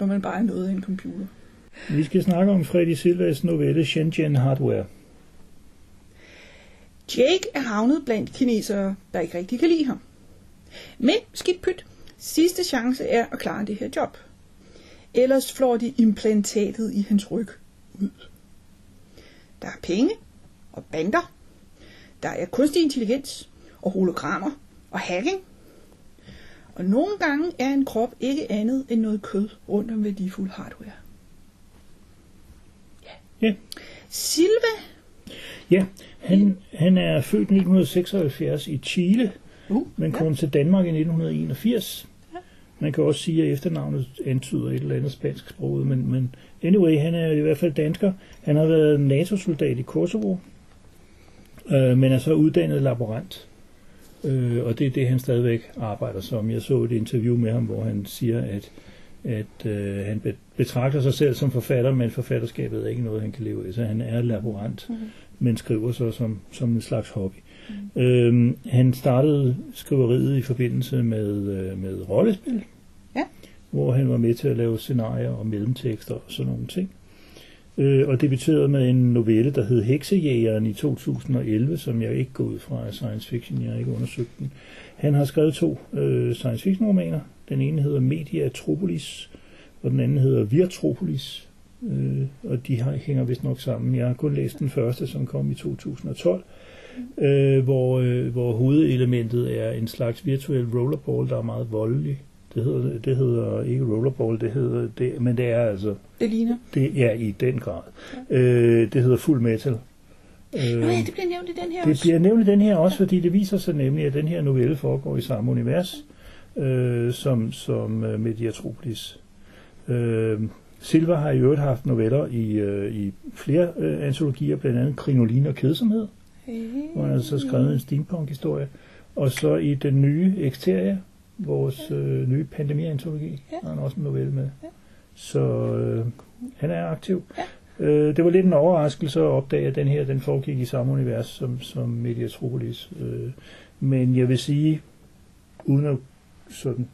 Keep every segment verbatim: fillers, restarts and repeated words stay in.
når man bare er nået af en computer. Vi skal snakke om Freddy Silvas novelle Shenzhen Hardware. Jake er havnet blandt kinesere, der ikke rigtig kan lide ham. Men skidt pyt, sidste chance er at klare det her job. Ellers flår de implantatet i hans ryg ud. Der er penge og bander. Der er kunstig intelligens og hologrammer og hacking. Og nogle gange er en krop ikke andet end noget kød rundt om værdifuld hardware. Ja. Ja. Silva? Ja, han, han er født nitten seksoghalvfjerds i Chile, uh, men kom ja. til Danmark i nitten enogfirs. Ja. Man kan også sige, at efternavnet antyder et eller andet spansk sprog, men, men anyway, han er i hvert fald dansker. Han har været NATO-soldat i Kosovo, øh, men er så uddannet laborant. Øh, og det er det, han stadigvæk arbejder som. Jeg så et interview med ham, hvor han siger, at, at øh, han betragter sig selv som forfatter, men forfatterskabet er ikke noget, han kan leve af. Så han er laborant, mm-hmm. men skriver så som, som en slags hobby. Mm-hmm. Øh, han startede skriveriet i forbindelse med, øh, med rollespil, ja. hvor han var med til at lave scenarier og mellemtekster og sådan nogle ting. Øh, og debuterede med en novelle, der hed Heksejægeren i to tusind og elleve, som jeg ikke går ud fra science fiction, jeg har ikke undersøgt den. Han har skrevet to øh, science fiction romaner. Den ene hedder Mediatropolis, og den anden hedder Virtropolis, øh, og de har, hænger vist nok sammen. Jeg har kun læst den første, som kom i to tusind og tolv, øh, hvor, øh, hvor hovedelementet er en slags virtuel rollerball, der er meget voldelig. Det hedder, det hedder ikke rollerball, det hedder det, men det er altså... Det ligner. Det er i den grad. Ja. Øh, det hedder full metal. Øh, Nå ja, det bliver nævnt i den her det også. Det bliver nævnt i den her også, ja. fordi det viser sig nemlig, at den her novelle foregår i samme univers øh, som, som uh, Mediatropolis. Øh, Silva har i øvrigt haft noveller i, øh, i flere øh, antologier, blandt andet Krinoline og Kedsomhed, hey. hvor han altså skrevet en steampunk-historie. Og så i den nye Eksteria, vores øh, nye pandemi-antologi, ja. har han også en novelle med. Ja. Så øh, han er aktiv. Ja. Øh, det var lidt en overraskelse at opdage, at den her den foregik i samme univers som, som Mediatropolis. Øh, men jeg vil sige, uden at sådan...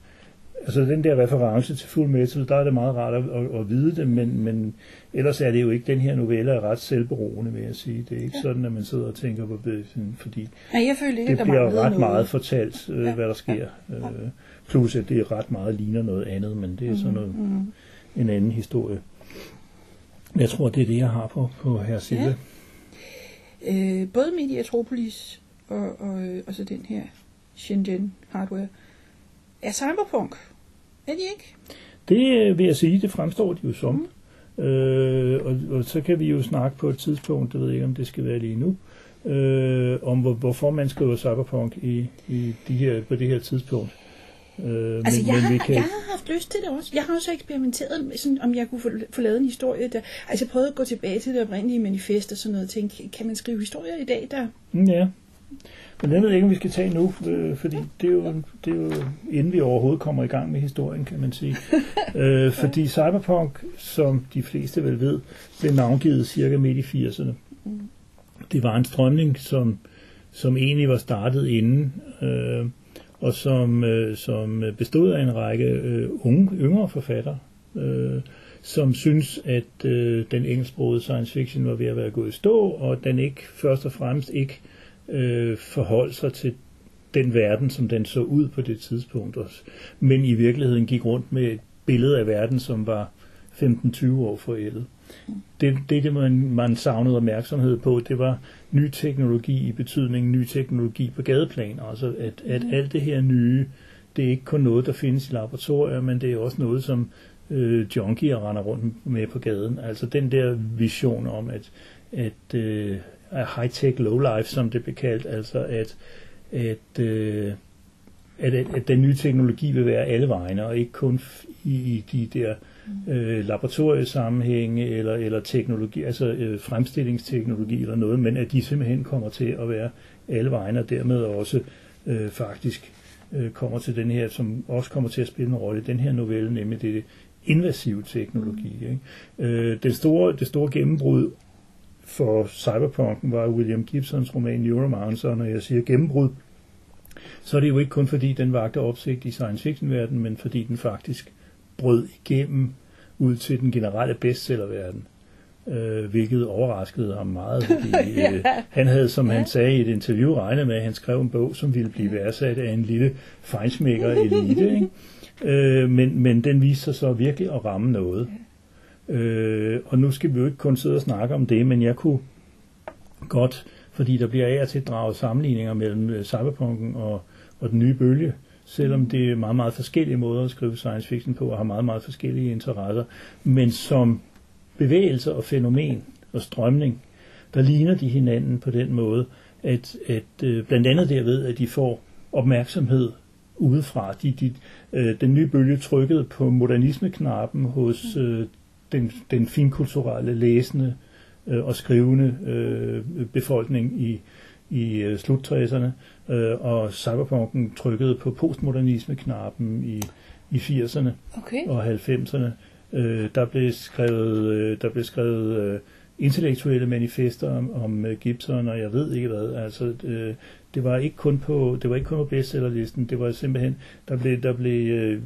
Altså den der reference til Full Metal, der er det meget rart at, at, at vide det, men, men ellers er det jo ikke, den her novelle er ret selvberoende, vil jeg sige. Det er ikke ja. sådan, at man sidder og tænker på bøden, fordi ja, jeg føler, det, det bliver ret meget fortalt, øh, ja. hvad der sker. Ja. Ja. Øh, plus at det ret meget ligner noget andet, men det er sådan noget, mm-hmm. en anden historie. Jeg tror, det er det, jeg har på, på her side. Ja. Øh, både Mediatropolis og, og, og så den her Shenzhen Hardware er cyberpunk. Er de ikke? Det vil jeg sige, det fremstår de jo som. Mm. Øh, og, og så kan vi jo snakke på et tidspunkt, det ved jeg ikke, om det skal være lige nu, øh, om hvor, hvorfor man skriver cyberpunk i, i de her, på det her tidspunkt. Øh, altså, men, jeg, men har, vi kan... jeg har haft lyst til det også. Jeg har også eksperimenteret med, sådan, om jeg kunne få, få lavet en historie, der... Altså, jeg prøvede at gå tilbage til det oprindelige manifest og sådan noget, og tænke, kan man skrive historier i dag, der... Mm, ja. Men den ved jeg ikke, om vi skal tage nu, øh, fordi det er, jo, det er jo inden vi overhovedet kommer i gang med historien, kan man sige. øh, fordi cyberpunk, som de fleste vel ved, blev navngivet cirka midt i firserne. Det var en strømning, som, som egentlig var startet inden, øh, og som, øh, som bestod af en række øh, unge, yngre forfattere, øh, som synes, at øh, den engelsksprogede science fiction var ved at være gået i stå, og den ikke først og fremmest ikke Øh, forholde sig til den verden, som den så ud på det tidspunkt også. Men i virkeligheden gik rundt med et billede af verden, som var femten tyve år forældet. Det, det, det man, man savnede opmærksomhed på, det var ny teknologi i betydningen ny teknologi på gadeplan. Altså at, at alt det her nye, det er ikke kun noget, der findes i laboratorier, men det er også noget, som øh, junkier render rundt med på gaden. Altså den der vision om, at, at øh, high-tech low-life, som det blev kaldt, altså at, at, øh, at, at, at den nye teknologi vil være alle vegne, og ikke kun i, i de der øh, laboratoriesammenhænge eller, eller teknologi, altså øh, fremstillingsteknologi eller noget, men at de simpelthen kommer til at være alle vegne, og dermed også øh, faktisk øh, kommer til den her, som også kommer til at spille en rolle i den her novelle, nemlig det invasive teknologi. Ikke? Øh, det store, det store gennembrud for cyberpunken var William Gibsons roman Neuromancer, og når jeg siger gennembrud, så er det jo ikke kun fordi den vakte opsigt i science fiction-verdenen, men fordi den faktisk brød igennem ud til den generelle bestsellerverden, øh, hvilket overraskede ham meget, fordi øh, han havde, som han sagde i et interview, regnet med, at han skrev en bog, som ville blive værdsat af en lille fejnsmækker-elite, ikke? Øh, men, men den viste sig så virkelig at ramme noget. Øh, og nu skal vi jo ikke kun sidde og snakke om det, men jeg kunne godt, fordi der bliver af og til draget sammenligninger mellem cyberpunken og, og den nye bølge, selvom det er meget, meget forskellige måder at skrive science fiction på, og har meget, meget forskellige interesser, men som bevægelser og fænomen og strømning, der ligner de hinanden på den måde, at, at blandt andet derved, at de får opmærksomhed udefra. De, de, øh, den nye bølge trykkede på modernismeknappen hos øh, den, den finkulturelle, læsende øh, og skrivende øh, befolkning i, i øh, sluttræsserne, øh, og cyberpunken trykkede på postmodernismeknappen i, i firserne okay. og halvfemserne. Øh, der blev skrevet, øh, der blev skrevet øh, intellektuelle manifester om, om Gibson, og jeg ved ikke hvad. Altså, øh, det var ikke kun på, det var ikke kun på bestsellerlisten, det var simpelthen, der blev, der blev øh,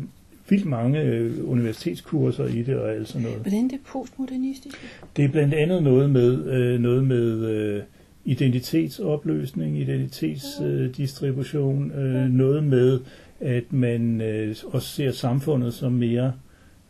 vildt mange øh, universitetskurser i det og alt sådan noget. Hvordan er det postmodernistisk? Det er blandt andet noget med, øh, noget med øh, identitetsopløsning, identitetsdistribution, øh, øh, noget med, at man øh, også ser samfundet som mere,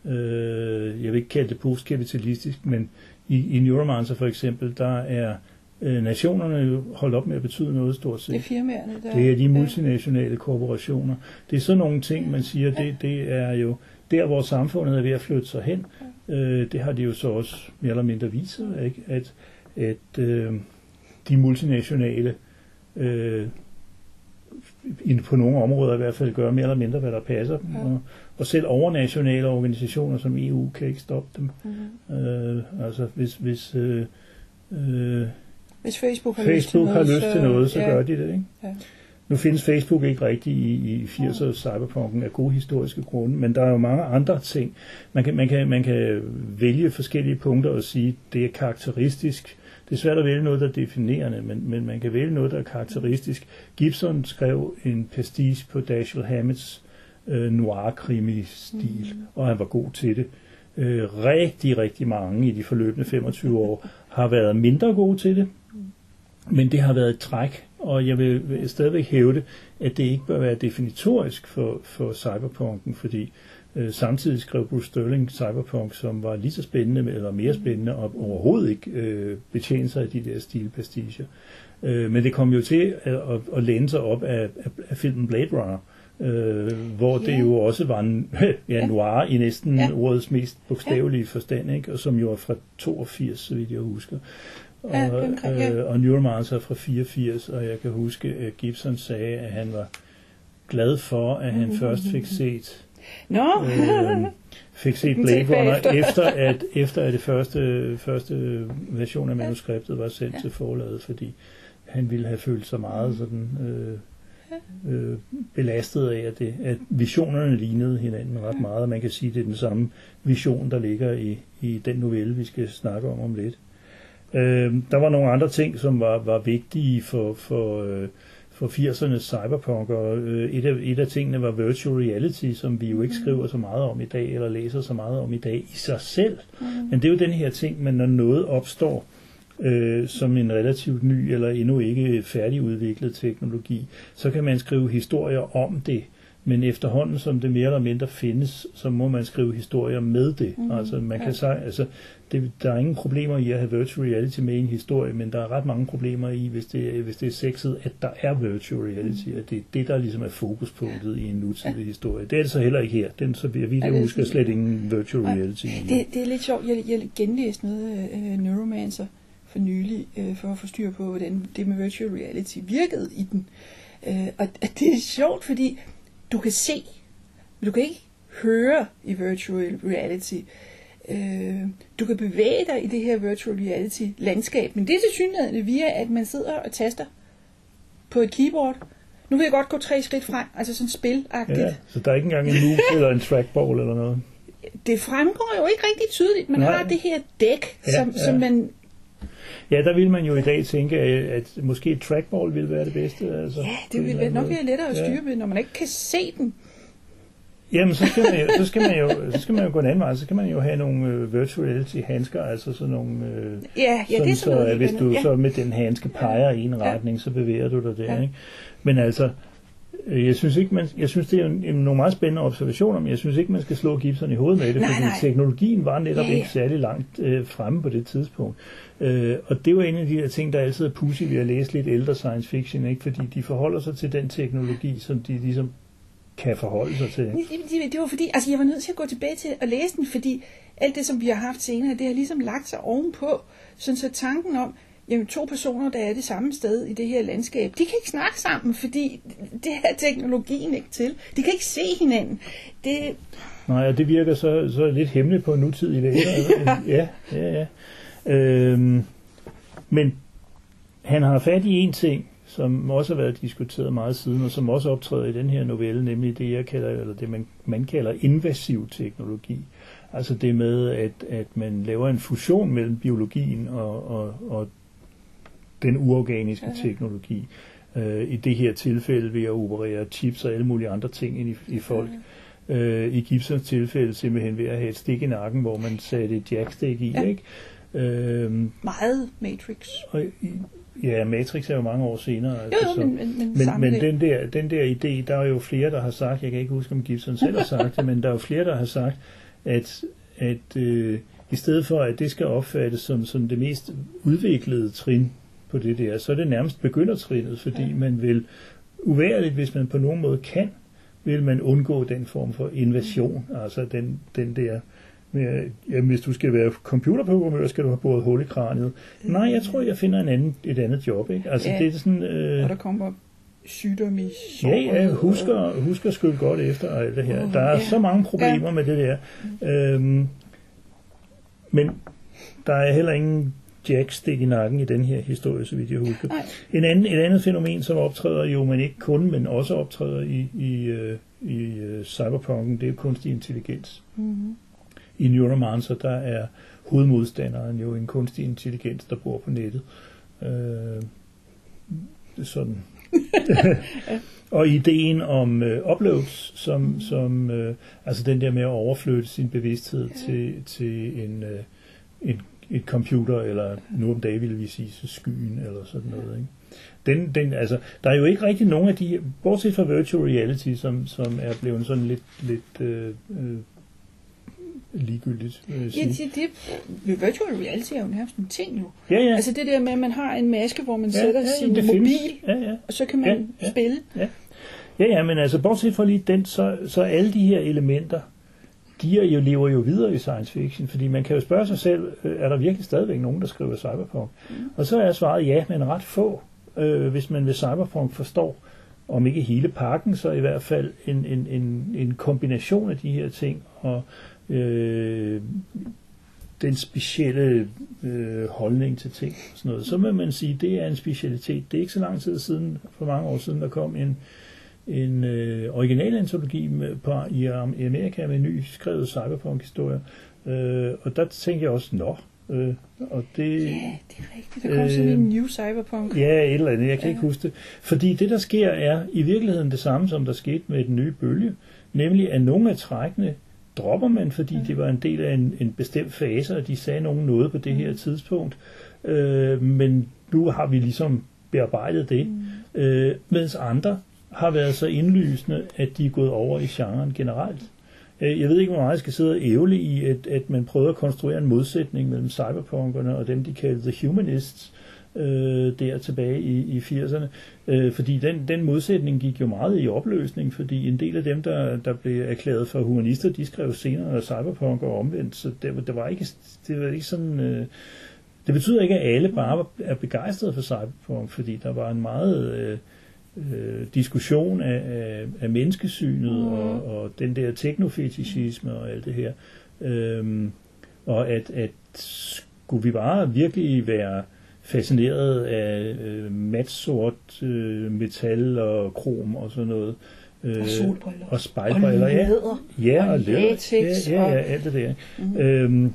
øh, jeg vil ikke kalde det postkapitalistisk, men i, i Neuromancer for eksempel, der er nationerne holdt op med at betyde noget stort set. Det er firmaerne, der... Det er de multinationale korporationer. Det er sådan nogle ting, man siger, det, det er jo der, hvor samfundet er ved at flytte sig hen. Øh, det har de jo så også mere eller mindre viser, ikke? At, at øh, de multinationale øh, på nogle områder i hvert fald gør mere eller mindre, hvad der passer dem. Og, og selv overnationale organisationer som E U kan ikke stoppe dem. Mm-hmm. Øh, altså, hvis... hvis øh, øh, Hvis Facebook har, Facebook lyst, til har noget, lyst til noget, så ja. gør de det, ikke? Ja. Nu findes Facebook ikke rigtigt i, i firserne cyberpunken af gode historiske grunde, men der er jo mange andre ting. Man kan, man kan, man kan vælge forskellige punkter og sige, det er karakteristisk. Det er svært at vælge noget, der er definerende, men, men man kan vælge noget, der er karakteristisk. Gibson skrev en pastiche på Dashiell Hammetts øh, noir-krimi-stil, mm. og han var god til det. Øh, rigtig, rigtig mange i de forløbende femogtyve år har været mindre gode til det. Men det har været et træk, og jeg vil stadigvæk hæve det, at det ikke bør være definitorisk for, for cyberpunken, fordi øh, samtidig skrev Bruce Sterling cyberpunk, som var lige så spændende, eller mere spændende, og overhovedet ikke øh, betjente sig af de der stilpastiger. Øh, men det kom jo til at, at, at læne sig op af, af, af filmen Blade Runner, øh, hvor yeah. det jo også var en ja, noir i næsten yeah. ordets mest bogstavelige forstand, ikke? Og som jo er fra toogfirs, så vidt jeg husker. Og, øh, og Neuromancer fra fireogfirs, og jeg kan huske, at Gibson sagde, at han var glad for, at han først fik set, no. øh, fik set Blade Runner, efter at, efter at det første, første version af manuskriptet var sendt ja. til forlaget, fordi han ville have følt sig meget sådan, øh, øh, belastet af, at, det, at visionerne lignede hinanden ret meget, og man kan sige, at det er den samme vision, der ligger i, i den novelle, vi skal snakke om om lidt. Øh, der var nogle andre ting, som var, var vigtige for, for, øh, for firsernes cyberpunk, og øh, et, af, et af tingene var virtual reality, som vi jo ikke skriver så meget om i dag, eller læser så meget om i dag i sig selv. Mm. Men det er jo den her ting, men når noget opstår øh, som en relativt ny eller endnu ikke færdigudviklet teknologi, så kan man skrive historier om det. Men efterhånden, som det mere eller mindre findes, så må man skrive historier med det. Mm, altså, man kan ja. sige, altså, det, der er ingen problemer i at have virtual reality med en historie, men der er ret mange problemer i, hvis det, hvis det er sexet, at der er virtual reality, mm. og det er det, der ligesom er fokuspunktet i en nutidig ja. historie. Det er det så heller ikke her. Den, så jeg vidt, jeg husker slet ingen virtual reality. Det, det er lidt sjovt. Jeg, jeg genlæste noget uh, Neuromancer for nylig, uh, for at få styr på, hvordan det med virtual reality virkede i den. Uh, og det er sjovt, fordi du kan se, men du kan ikke høre i virtual reality. Øh, du kan bevæge dig i det her virtual reality landskab, men det er tilsyneladende via, at man sidder og taster på et keyboard. Nu vil jeg godt gå tre skridt frem, altså sådan spilagtigt. Ja, så der er ikke engang en move eller en trackball eller noget? Det fremgår jo ikke rigtig tydeligt. Man Nej. har det her dæk, ja, som, ja. som man... Ja, der ville man jo i dag tænke, at måske et trackball ville være det bedste. Altså, ja, det ville være nok være lettere at styre med, ja. når man ikke kan se den. Jamen, så skal man jo, så skal man jo, så skal man jo gå en anden vej. Så kan man jo have nogle øh, virtual reality-handsker, altså sådan nogle... Øh, ja, ja, sådan, det er sådan noget, så, hvis du ja. så med den handske peger i en retning, ja. så bevæger du dig der, ja. ikke? Men altså, øh, jeg synes ikke, man, jeg synes, det er en, en, nogle meget spændende observationer, men jeg synes ikke, man skal slå Gibson i hovedet med det, nej, fordi nej. teknologien var netop ja, ja. ikke særlig langt øh, fremme på det tidspunkt. Øh, og det var en af de der ting, der altid er pussy ved at læse lidt ældre science fiction, ikke? Fordi de forholder sig til den teknologi, som de ligesom kan forholde sig til. Det, det var fordi, altså jeg var nødt til at gå tilbage til at læse den, fordi alt det, som vi har haft senere, det har ligesom lagt sig ovenpå, sådan så tanken om, jamen to personer, der er det samme sted i det her landskab, de kan ikke snakke sammen, fordi det er teknologien ikke til. De kan ikke se hinanden. Det... Nej, og det virker så, så lidt hemmeligt på nutid i det her. ja, ja, ja. Øhm, men han har fat i én ting, som også har været diskuteret meget siden, og som også optræder i den her novelle, nemlig det, jeg kalder, eller det man, man kalder invasiv teknologi. Altså det med, at, at man laver en fusion mellem biologien og, og, og den uorganiske ja. teknologi. Øh, I det her tilfælde ved at operere chips og alle mulige andre ting ind i, i folk. Ja. Øh, I Gibsons tilfælde simpelthen ved at have et stik i nakken, hvor man satte et jackstik i. Ja. Ikke? Øh, Meget Matrix. Og, i, Ja, Matrix er jo mange år senere. Altså, jo, jo, men, men, men, men, men den, der, den der idé, der er jo flere, der har sagt, jeg kan ikke huske, om Gibson selv har sagt det, men der er jo flere, der har sagt, at, at øh, i stedet for, at det skal opfattes som, som det mest udviklede trin på det der, så er det nærmest begyndertrinet, fordi ja. man vil uværligt, hvis man på nogen måde kan, vil man undgå den form for invasion, mm. altså den, den der... Ja, hvis du skal være computerprogrammør, skal du have boret hul i kraniet. Nej, jeg tror, jeg finder en anden, et andet job. Ikke? Altså, ja. det er sådan, øh... og der kommer sygdom i sår. Ja, ja, husker, husker skyld godt efter og alt det her. Uh, der er ja. så mange problemer ja. med det der. Øhm, men der er heller ingen jackstik i nakken i den her historie, så vidt jeg husker. En anden, et andet fænomen, som optræder jo, men ikke kun, men også optræder i, i, i, i cyberpunken, det er kunstig intelligens. Mm-hmm. I Neuromancer, der er hovedmodstanderen jo en kunstig intelligens, der bor på nettet. Øh, det er sådan. Og ideen om øh, uploads, som, som øh, altså den der med at overflytte sin bevidsthed til, til en, øh, en, et computer, eller nu om dagen ville vi sige skyen, eller sådan noget, ikke? Den, den, altså, der er jo ikke rigtig nogen af de, bortset fra virtual reality, som, som er blevet sådan lidt... lidt øh, øh, ligegyldigt. Ja, det, det, virtual reality er jo nærmest en ting nu. Ja, ja. Altså det der med, at man har en maske, hvor man ja, sætter ja, sin mobil, ja, ja. og så kan man ja, ja. spille. Ja. Ja, ja, men altså bortset fra lige den, så, så alle de her elementer, de er jo, lever jo videre i science fiction, fordi man kan jo spørge sig selv, er der virkelig stadigvæk nogen, der skriver cyberpunk? Mm. Og så er jeg svaret ja, men ret få, øh, hvis man ved cyberpunk forstår, om ikke hele pakken, så i hvert fald en, en, en, en kombination af de her ting, og Øh, den specielle øh, holdning til ting og sådan noget, så må man sige, at det er en specialitet. Det er ikke så lang tid siden, for mange år siden, der kom en, en øh, originalantologi i Amerika med en ny skrevet cyberpunk-historie, øh, og der tænkte jeg også, nå, øh, og det... Ja, det er rigtigt, der kom øh, sådan en new cyberpunk. Ja, et eller andet, jeg kan ja. ikke huske det. Fordi det, der sker, er i virkeligheden det samme, som der skete med den nye bølge, nemlig at nogle af trækkene dropper man, fordi det var en del af en, en bestemt fase, og de sagde nogen noget på det her tidspunkt. Øh, men nu har vi ligesom bearbejdet det. Mm. Øh, mens andre har været så indlysende, at de er gået over i genren generelt. Øh, jeg ved ikke, hvor meget jeg skal sidde og ævle i, at, at man prøver at konstruere en modsætning mellem cyberpunkerne og dem, de kaldte The Humanists, øh, der tilbage i, i firserne. Øh, fordi den, den modsætning gik jo meget i opløsning, fordi en del af dem, der, der blev erklæret for humanister, de skrev senere cyberpunk og omvendt, så det, det var ikke, det var ikke sådan... Øh, det betyder ikke, at alle bare er begejstrede for cyberpunk, fordi der var en meget øh, øh, diskussion af, af, af menneskesynet mm. og, og den der teknofetishisme og alt det her. Øhm, og at, at skulle vi bare virkelig være fascineret af øh, matsort øh, metal og krom og sådan noget. Øh, og solbriller. Og spejlbriller. Og læder. Ja, og latex. Ja, ja, ja, alt det der. Mm. Øhm,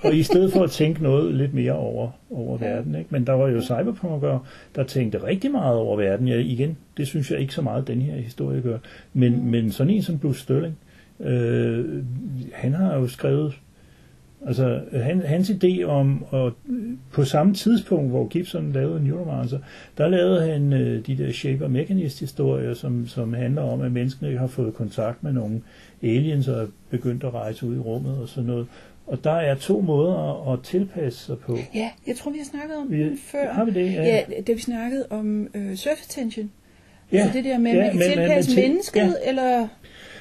og i stedet for at tænke noget lidt mere over, over ja. verden. Ikke? Men der var jo cyberpunkere, der tænkte rigtig meget over verden. Ja, igen, det synes jeg ikke så meget, den her historie gør. Men, mm. men sådan en som Bruce Sterling, øh, han har jo skrevet... Altså, han, hans idé om, at på samme tidspunkt, hvor Gibson lavede Neuromancer, der lavede han øh, de der Shape og Mechanist-historier, som, som handler om, at menneskene har fået kontakt med nogle aliens og er begyndt at rejse ud i rummet og sådan noget. Og der er to måder at tilpasse sig på. Ja, jeg tror, vi har snakket om den før. Har vi det? Ja, ja da vi snakkede om øh, surface tension. Ja, altså det der med, at ja, man kan men, tilpasse man, man til, mennesket, ja. eller...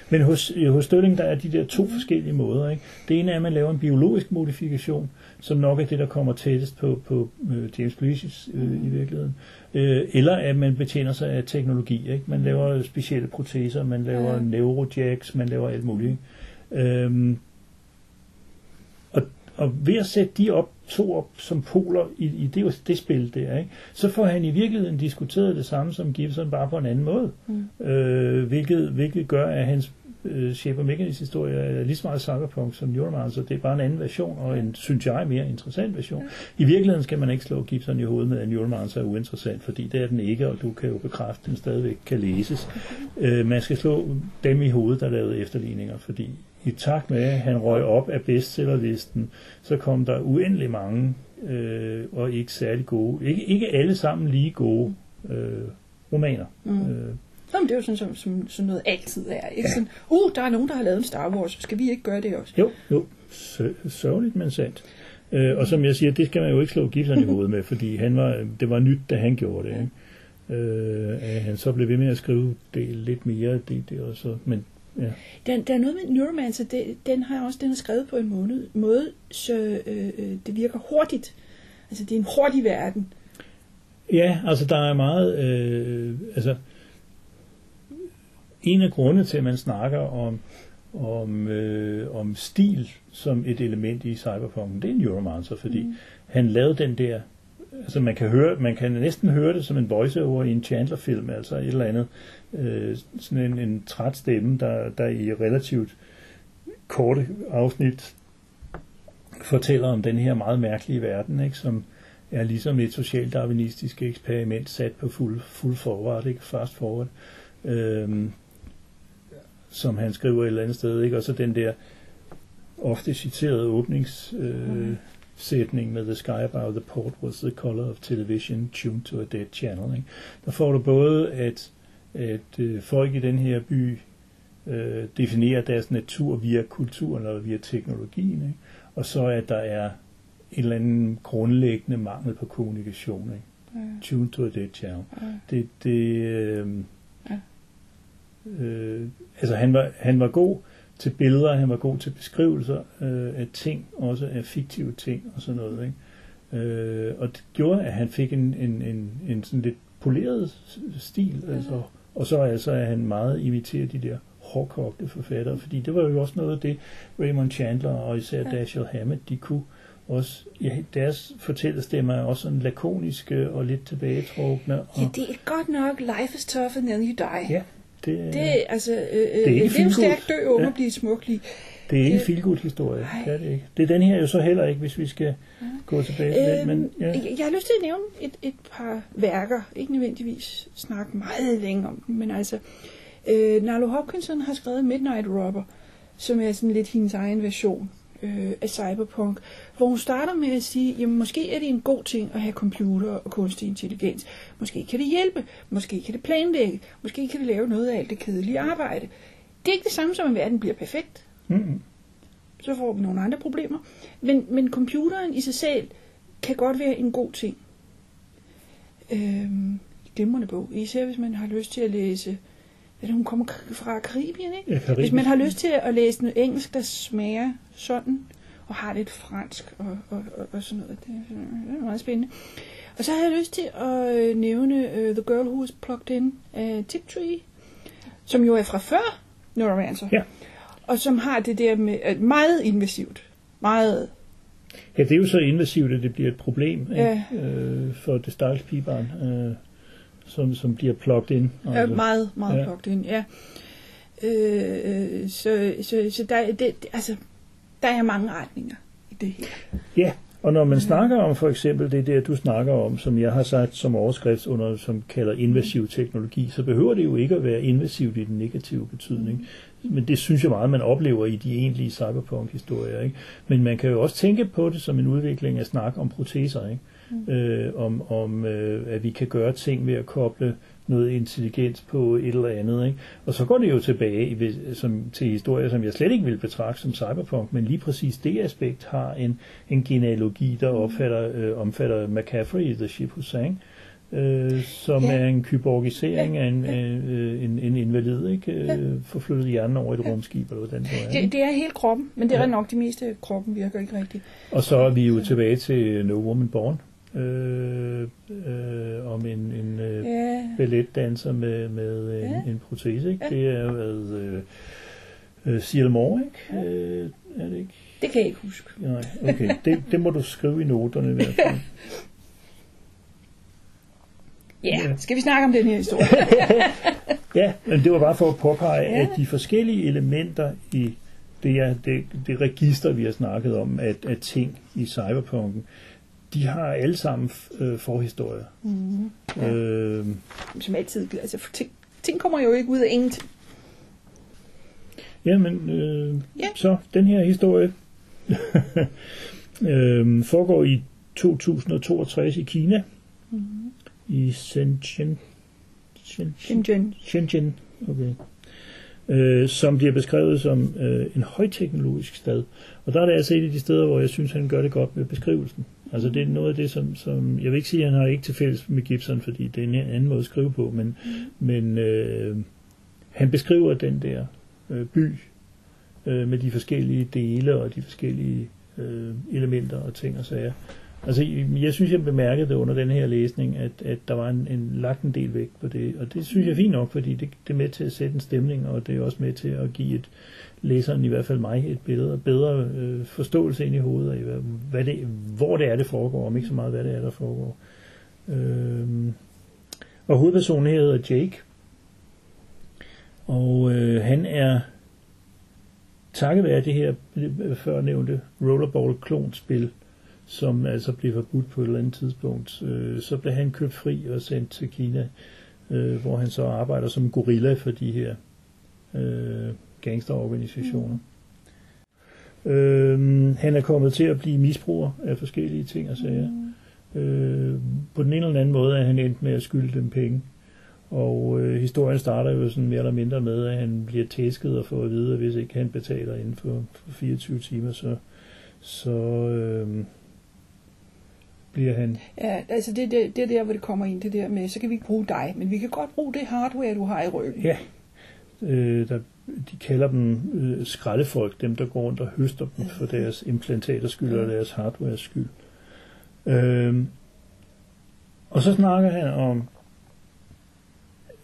Men hos, hos Stirling, der er de der to forskellige måder. Ikke? Det ene er, at man laver en biologisk modifikation, som nok er det, der kommer tættest på, på uh, James Glee's uh, mm. i virkeligheden. Uh, eller at man betjener sig af teknologi. Ikke? Man laver specielle proteser, man laver mm. neurojacks, man laver alt muligt. Um, og, og ved at sætte de op, to op som poler i, i det, det spil der, ikke? Så får han i virkeligheden diskuteret det samme som Gibson, bare på en anden måde. Mm. Øh, hvilket, hvilket gør, at hans øh, Shape og Mechanist historie er lige så meget cyberpunk som Neuromancer, så det er bare en anden version, og en, synes jeg, mere interessant version. Ja. I virkeligheden skal man ikke slå Gibson i hovedet med, at Neuromancer er uinteressant, fordi det er den ikke, og du kan jo bekræfte, at den stadigvæk kan læses. Øh, man skal slå dem i hovedet, der lavede efterligninger, fordi i takt med, at han røg op af bestsellerlisten, så kom der uendelig mange, øh, og ikke særlig gode, ikke, ikke alle sammen lige gode øh, romaner. Mm. Øh. Jamen, det er jo sådan, som, som, sådan noget altid er. Ikke? Ja. Sådan, uh, der er nogen, der har lavet en Star Wars, skal vi ikke gøre det også? Jo, jo. Sørgeligt, men sandt. Øh, og som jeg siger, det skal man jo ikke slå Gibson i hovedet med, fordi han var, det var nyt, da han gjorde det. Ikke? Øh, at han så blev ved med at skrive det lidt mere, det, det og så, men ja. Der, der er noget med Neuromancer, det, den har også den er skrevet på en måde, måde så øh, det virker hurtigt. Altså det er en hurtig verden. Ja, altså der er meget... Øh, altså en af grundene til, at man snakker om, om, øh, om stil som et element i cyberpunken, det er Neuromancer, fordi mm. han lavede den der... Altså man kan, høre, man kan næsten høre det som en voiceover i en Chandler-film, altså et eller andet. Øh, sådan en, en træt stemme, der, der i relativt korte afsnit fortæller om den her meget mærkelige verden, ikke, som er ligesom et socialdarwinistisk eksperiment sat på fuld, fuld forward, ikke, fast forward, øh, som han skriver et eller andet sted, ikke, og så den der ofte citerede åbnings... Øh, mm. sætning med The sky above the port was the color of television tuned to a dead channel. Ikke? Der får du både, at, at øh, folk i den her by øh, definerer deres natur via kulturen eller via teknologien, ikke? Og så at der er en eller anden grundlæggende mangel på kommunikation. Ikke? Mm. Tuned to a dead channel. Mm. Det, det, øh, mm. øh, altså han var, han var god til billeder, han var god til beskrivelser øh, af ting, også af fiktive ting og sådan noget, ikke? Øh, og det gjorde, at han fik en, en, en, en sådan lidt poleret stil, ja. altså, og så altså, at han meget imiterer de der hårdkogte forfattere, fordi det var jo også noget af det, Raymond Chandler og især ja. Dashiell Hammett, de kunne også, ja, deres fortællestemmer er også sådan lakoniske og lidt tilbagetrukne. Og ja, det er godt nok, life is tough and then you die. Ja. Det, det, altså, øh, det er ikke det er stærkt dø unge ja. blive smukkelig. Det er ikke en feelgood historie, det er det ikke. Det er den her jo så heller ikke, hvis vi skal ja. gå tilbage til øhm, den. Men, ja. Jeg har lyst til at nævne et, et par værker, ikke nødvendigvis snakke meget længe om dem, men altså, øh, Narlo Hopkinson har skrevet Midnight Robber, som er sådan lidt hendes egen version øh, af cyberpunk, hvor hun starter med at sige, jamen måske er det en god ting at have computer og kunstig intelligens. Måske kan det hjælpe, måske kan det planlægge, måske kan det lave noget af alt det kedelige arbejde. Det er ikke det samme som, at verden bliver perfekt. Mm-hmm. Så får vi nogle andre problemer. Men, men computeren i sig selv kan godt være en god ting. Øhm, glimrende bog, især hvis man har lyst til at læse... Hun kommer fra Karibien, ikke? Ja, Karibien. Hvis man har lyst til at læse noget engelsk, der smager sådan... og har lidt fransk og, og, og, og sådan noget. Det er, det er meget spændende. Og så har jeg lyst til at nævne uh, The Girl Who's Plugged In af uh, Tiptree, som jo er fra før Neuromancer, ja. Og som har det der med meget invasivt, meget. Ja, det er jo så invasivt, at det bliver et problem, ja. øh, for det stakkels pigebarn, øh, som, som bliver plugged in. Altså. Ja, meget, meget ja. plugged in, ja. Øh, så så, så der, det, altså, der er mange retninger i det her. Ja, og når man snakker om for eksempel det der, du snakker om, som jeg har sagt som overskrift under, som kalder invasiv teknologi, så behøver det jo ikke at være invasivt i den negative betydning. Men det synes jeg meget, man oplever i de egentlige cyberpunk-historier, ikke? Men man kan jo også tænke på det som en udvikling af snak om proteser, ikke? Mm. Øh, om, om øh, at vi kan gøre ting ved at koble noget intelligens på et eller andet, ikke? Og så går det jo tilbage i, som, til historier, som jeg slet ikke vil betragte som cyberpunk, men lige præcis det aspekt har en, en genealogi, der opfatter, øh, omfatter McCaffrey, The Ship Who Sang, Øh, som ja. er en kyborgisering ja. af en, øh, en, en invalid, ikke? Ja. Forflyttet hjernen over et ja. rumskib, eller hvordan det er. Det, det er helt kroppen, men det er ja. nok det meste af kroppen virker ikke rigtigt. Og så er vi jo ja. tilbage til No Woman Born, øh, øh, om en, en øh, ja. balletdanser med, med ja. en, en protese, ikke? Ja. Det er jo øh, øh, Ciel Moore, ikke? Ja. Øh, er det ikke? Det kan jeg ikke huske. Nej, okay. det, det må du skrive i noterne i hvert fald. Ja, yeah. skal vi snakke om den her historie? Ja, men det var bare for at påpege, yeah. at de forskellige elementer i det, her, det, det register, vi har snakket om, at, at ting i cyberpunken, de har alle sammen øh, forhistorier. Mm-hmm. ja. øh, Som altid, altså ting, ting kommer jo ikke ud af ingenting. Ja, men øh, yeah. så den her historie øh, foregår i to tusind toogtres i Kina. Mm-hmm. I Shenzhen, Shenzhen, Shenzhen. Okay. Øh, som bliver beskrevet som øh, en højteknologisk stad. Og der er det altså et af de steder, hvor jeg synes, han gør det godt med beskrivelsen. Altså det er noget af det, som, som jeg vil ikke sige, at han har ikke til fælles med Gibson, fordi det er en anden måde at skrive på, men, mm. men øh, han beskriver den der øh, by øh, med de forskellige dele og de forskellige øh, elementer og ting og sager. Altså, jeg synes, jeg bemærkede det under den her læsning, at, at der var en, en lagt en del vægt på det, og det synes jeg er fint nok, fordi det, det er med til at sætte en stemning, og det er også med til at give et, læseren, i hvert fald mig, et bedre, bedre øh, forståelse ind i hovedet af, hvad det, hvor det er, det foregår, om ikke så meget, hvad det er, der foregår. Øhm, og hovedpersonen her hedder Jake, og øh, han er takket være det her førnævnte rollerball-klonspil, som altså blev forbudt på et eller andet tidspunkt. Øh, så blev han købt fri og sendt til Kina, øh, hvor han så arbejder som gorilla for de her øh, gangsterorganisationer. Mm. Øh, han er kommet til at blive misbruger af forskellige ting og sager. Mm. Øh, på den ene eller anden måde er han endt med at skylde dem penge. Og øh, historien starter jo sådan mere eller mindre med, at han bliver tæsket og får at vide, at hvis ikke han betaler inden for, for fireogtyve timer, så, så øh, bliver han. Ja, altså det er der, det der, hvor det kommer ind, det der med, så kan vi ikke bruge dig, men vi kan godt bruge det hardware, du har i ryggen. Ja, øh, der, de kalder dem øh, skraldefolk, dem der går rundt og høster dem for deres implantaters skyld og deres hardwares skyld. Øh, og så snakker han om,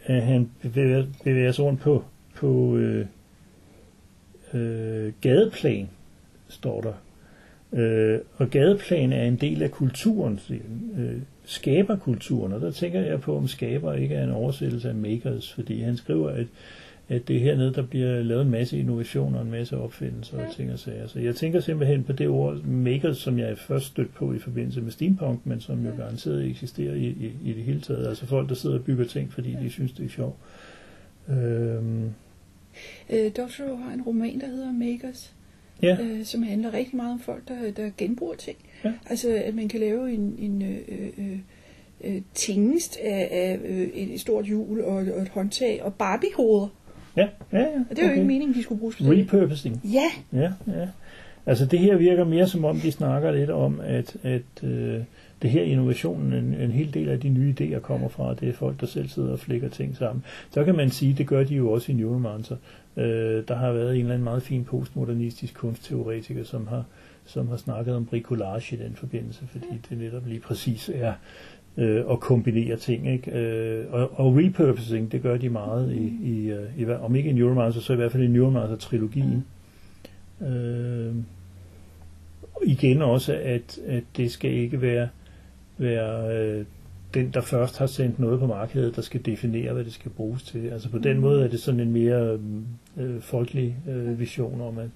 at han bevæger, bevæger sig rundt på, på øh, øh, gadeplan, står der. Øh, og gadeplan er en del af kulturen, øh, skaberkulturen, og der tænker jeg på, om skaber ikke er en oversættelse af makers, fordi han skriver, at, at det er hernede, der bliver lavet en masse innovationer, en masse opfindelser og ting og sager. Så jeg tænker simpelthen på det ord makers, som jeg først stødte på i forbindelse med steampunk, men som jo garanteret eksisterer i, i, i det hele taget. Altså folk, der sidder og bygger ting, fordi de synes, det er sjovt. Øh, øh, Doctorow har en roman, der hedder Makers. Ja. Øh, som handler rigtig meget om folk, der, der genbruger ting. Ja. Altså, at man kan lave en, en øh, øh, øh, tingest af, af øh, et stort hjul og, og et håndtag og Barbie-hoveder. Ja, ja, ja. Og det er okay. Jo ikke meningen, de skulle bruges på det. Repurposing. Ja. Ja, ja. Altså det her virker mere som om, de snakker lidt om, at, at øh, det her innovationen, en, en hel del af de nye idéer kommer fra, det er folk, der selv sidder og flikker ting sammen. Så kan man sige, det gør de jo også i Neuromancer. Øh, der har været en eller anden meget fin postmodernistisk kunstteoretiker, som har, som har snakket om bricolage i den forbindelse, fordi det netop lige præcis er øh, at kombinere ting. Ikke? Øh, og, og repurposing, det gør de meget, i, i, i, i, om ikke i Neuromancer, så i hvert fald i Neuromancer-trilogien. Øh, igen også at, at det skal ikke være, være øh, den der først har sendt noget på markedet, der skal definere hvad det skal bruges til, altså på mm. den måde er det sådan en mere øh, folkelig øh, vision om at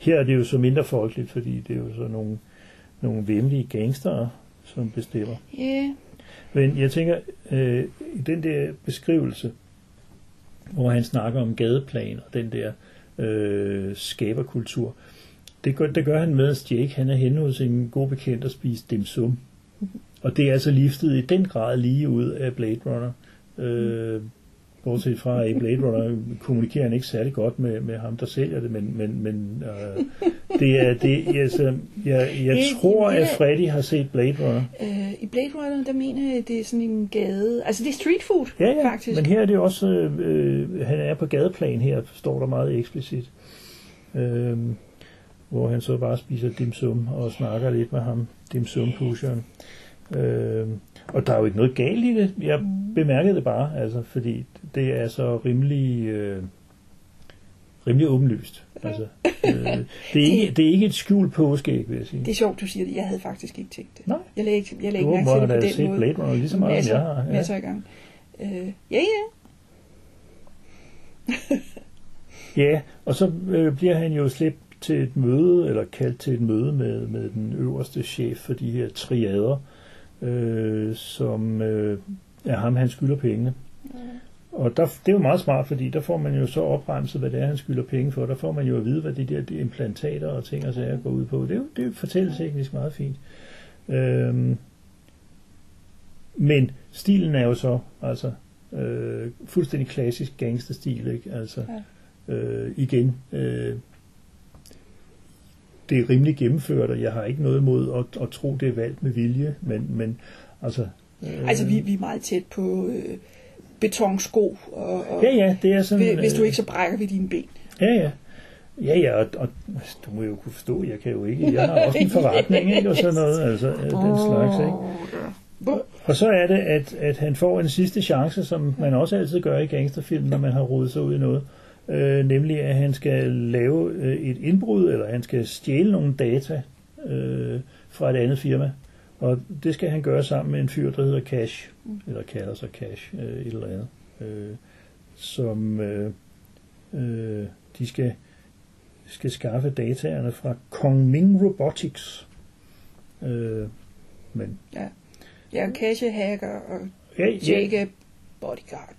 her er det jo så mindre folkeligt, fordi det er jo så nogle, nogle væmmelige gangster som bestemmer. Yeah. Men jeg tænker øh, i den der beskrivelse hvor han snakker om gadeplan og den der Øh, skaberkultur. Det gør, det gør han med, at Jake han er henne hos en god bekendt og spiser dim sum. Mm-hmm. Og det er altså liftet i den grad lige ud af Blade Runner. Øh, mm. Bortset fra i Blade Runner kommunikerer han ikke særlig godt med, med ham, der sælger det, men, men, men øh, det er det, altså, jeg, jeg det, tror, det, det, at Freddy har set Blade Runner. Øh, I Blade Runner, der mener jeg, det er sådan en gade, altså det er street food, ja, ja, faktisk. Men her er det også, øh, han er på gadeplan her, står der meget eksplicit, øh, hvor han så bare spiser dim sum og snakker lidt med ham, dim sum-pusheren. Øh, og der er jo ikke noget galt i det. Jeg bemærkede det bare, altså, fordi det er så rimelig, øh, rimelig åbenlyst. Altså, øh, det, er ikke, det er ikke et skjult påskæg, vil jeg sige. Det er sjovt, du siger det. Jeg havde faktisk ikke tænkt det. Nej. Jeg lagde ikke, jeg lagde ikke mærke til det på den set måde. Blade Runner lige så meget, masser, som jeg har. Ja. Masser af gang. Øh, ja, ja. Ja, og så øh, bliver han jo slæbt til et møde, eller kaldt til et møde med, med den øverste chef for de her triader, øh, som øh, er ham, han skylder pengene. Mm. Og der, det er jo meget smart, fordi der får man jo så opremset, hvad det er, han skylder penge for. Der får man jo at vide, hvad de der de implantater og ting og sager går ud på. Det, det fortælles teknisk meget fint. Øhm, men stilen er jo så altså øh, fuldstændig klassisk gangsterstil, ikke? Altså øh, igen... Øh, det er rimelig gennemført, og jeg har ikke noget imod at, at tro, det er valgt med vilje, men, men altså... Øh... Altså, vi, vi er meget tæt på øh, betonsko, og, og... Ja, ja, det er sådan... Hvis du ikke, så brækker vi dine ben. Ja, ja. Ja, ja, og, og du må jo kunne forstå, jeg kan jo ikke... Jeg har også en forretning, ikke, og sådan noget, altså, den slags, ikke? Og, og så er det, at, at han får en sidste chance, som man også altid gør i gangsterfilm, når man har rodet sig ud i noget. Øh, nemlig at han skal lave øh, et indbrud, eller han skal stjæle nogle data øh, fra et andet firma, og det skal han gøre sammen med en fyr, der hedder Cash, eller kalder sig Cash, øh, et eller andet, øh, som øh, øh, de skal, skal skaffe dataerne fra Kongming Robotics. Øh, men. Ja, ja, Cash er hacker, og Jake er bodyguard.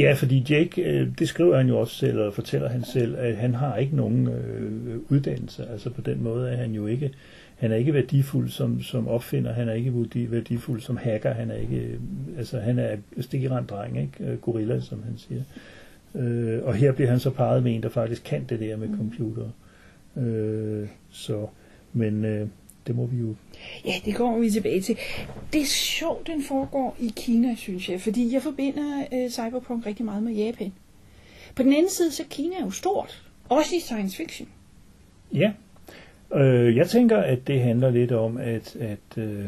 Ja, fordi Jake, det skriver han jo også selv, og fortæller han selv, at han har ikke nogen øh, uddannelse. Altså på den måde er han jo ikke, han er ikke værdifuld som, som opfinder, han er ikke værdifuld som hacker, han er ikke, altså han er stikkirand dreng, ikke? Gorilla, som han siger. Øh, og her bliver han så parret med en, der faktisk kan det der med computer. Øh, så, men øh, det må vi jo... Ja, det kommer vi tilbage til. Det er sjovt, den foregår i Kina, synes jeg, fordi jeg forbinder øh, cyberpunk rigtig meget med Japan. På den anden side, så Kina er jo stort, også i science fiction. Ja, øh, jeg tænker, at det handler lidt om, at, at øh,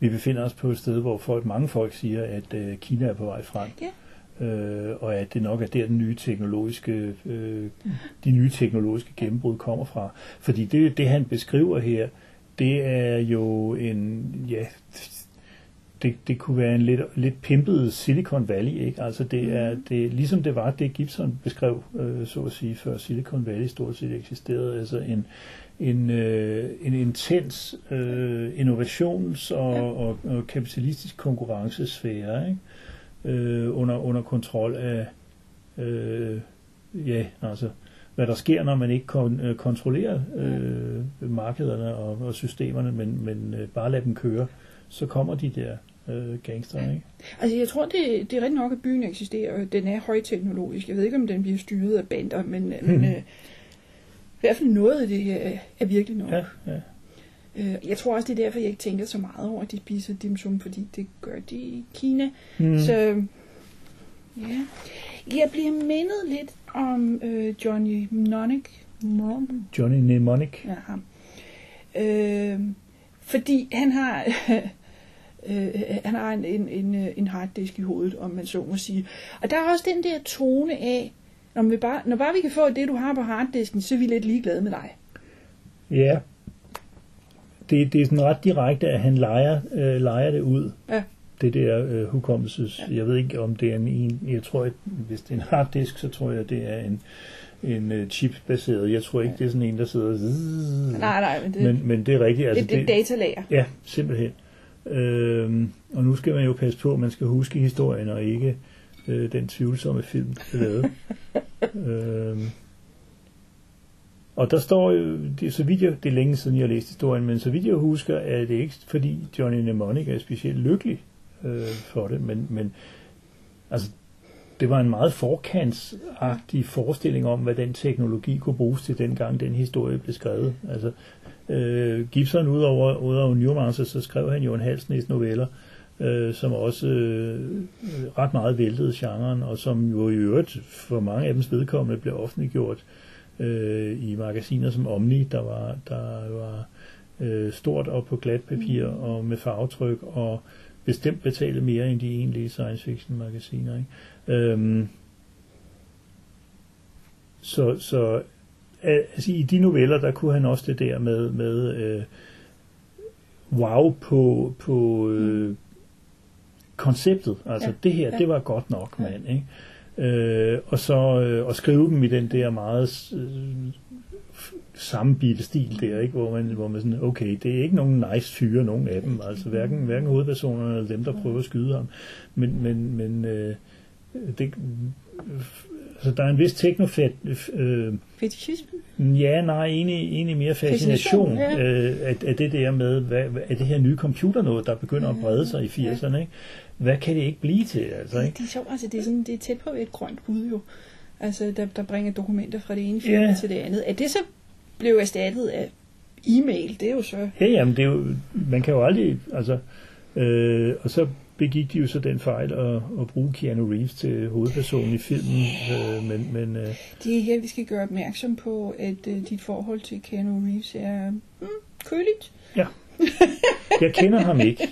vi befinder os på et sted, hvor folk, mange folk siger, at øh, Kina er på vej frem. Ja. Øh, og at det nok er der den nye teknologiske, øh, de nye teknologiske gennembrud kommer fra. Fordi det, det han beskriver her, det er jo en, ja, det, det kunne være en lidt, lidt pimpet Silicon Valley, ikke? Altså det er, det, ligesom det var det Gibson beskrev, øh, så at sige, før Silicon Valley stort set eksisterede, altså en, en, øh, en intens øh, innovations- og, og, og kapitalistisk konkurrencesfære, ikke? Øh, under, under kontrol af, øh, ja, altså... hvad der sker, når man ikke kon- kontrollerer øh, markederne og, og systemerne, men, men øh, bare lader dem køre, så kommer de der øh, gangsterne, ikke? Altså, jeg tror, det, det er rigtig nok, at byen eksisterer, og den er højteknologisk. Jeg ved ikke, om den bliver styret af bander, men, hmm. men øh, I hvert fald noget af det her er virkelig nok. Ja, ja. Jeg tror også, det er derfor, jeg ikke tænker så meget over, at de spiser dim sum, fordi det gør de i Kina. Mm. Så ja. Jeg bliver mindet lidt om øh, Johnny Mnemonic. Johnny Mnemonic? Ja, ham. Øh, fordi han har, øh, han har en, en, en harddisk i hovedet, om man så må sige. Og der er også den der tone af, når, vi bare, når bare vi kan få det, du har på harddisken, så er vi lidt ligeglade med dig. Ja. Yeah. Det, det er sådan ret direkte, at han leger, øh, leger det ud. Ja. Det der øh, hukommelses... Ja. Jeg ved ikke, om det er en... en jeg tror, at hvis det er en harddisk, så tror jeg, det er en, en uh, chip-baseret. Jeg tror ikke, ja. Det er sådan en, der sidder... Zzz, nej, nej, men det, men, men det er rigtigt. Altså, det, det, det datalager. Ja, simpelthen. Øhm, og nu skal man jo passe på, at man skal huske historien, og ikke øh, den tvivlsomme film, der lavede. øhm. Og der står jo, det, så vidt jeg, det er længe siden, jeg har læst historien, men så vidt jeg husker, er det ikke, fordi Johnny Mnemonic er specielt lykkelig øh, for det, men, men altså, det var en meget forkantsagtig forestilling om, hvad den teknologi kunne bruges til, dengang den historie blev skrevet. Altså, øh, Gibson, udover, udover Neuromancer, så skrev han jo en halv snes noveller, øh, som også øh, ret meget væltede genren, og som jo i øvrigt for mange af dems vedkommende blev offentliggjort i magasiner som Omni, der var, der var øh, stort og på glat papir og med farvetryk og bestemt betalte mere end de egentlige science fiction magasiner. Ikke? Øhm, så så altså, i de noveller, der kunne han også det der med, med øh, wow på, på øh, konceptet. Altså ja. Det her, det var godt nok, mand, ikke? Øh, og så øh, og skrive dem i den der meget øh, sammenbitte stil der, ikke? Hvor man, hvor man sådan, okay, det er ikke nogen nice fyre, nogen af dem, altså hverken, hverken hovedpersonerne eller dem, der prøver at skyde ham, men, men, men øh, det, øh, altså, der er en vis teknofet øh, fetishisme? Ja, nej, egentlig, egentlig mere fascination, fascination ja. øh, af, af det der med, hvad, af det her nye computer noget, der begynder ja, at brede sig i firserne, ja. Ikke? Hvad kan det ikke blive til? Altså, ikke? Det er sjovt, altså det er, sådan, det er tæt på et grønt hud jo, altså der, der bringer dokumenter fra det ene firma yeah. til det andet. At det så blev erstattet af e-mail, det er jo så... Ja, jamen det er jo, man kan jo aldrig, altså, øh, og så begik de jo så den fejl at, at bruge Keanu Reeves til hovedpersonen i filmen, øh, men... men øh, det er her, vi skal gøre opmærksom på, at øh, dit forhold til Keanu Reeves er mm, køligt. Ja. Jeg kender ham ikke.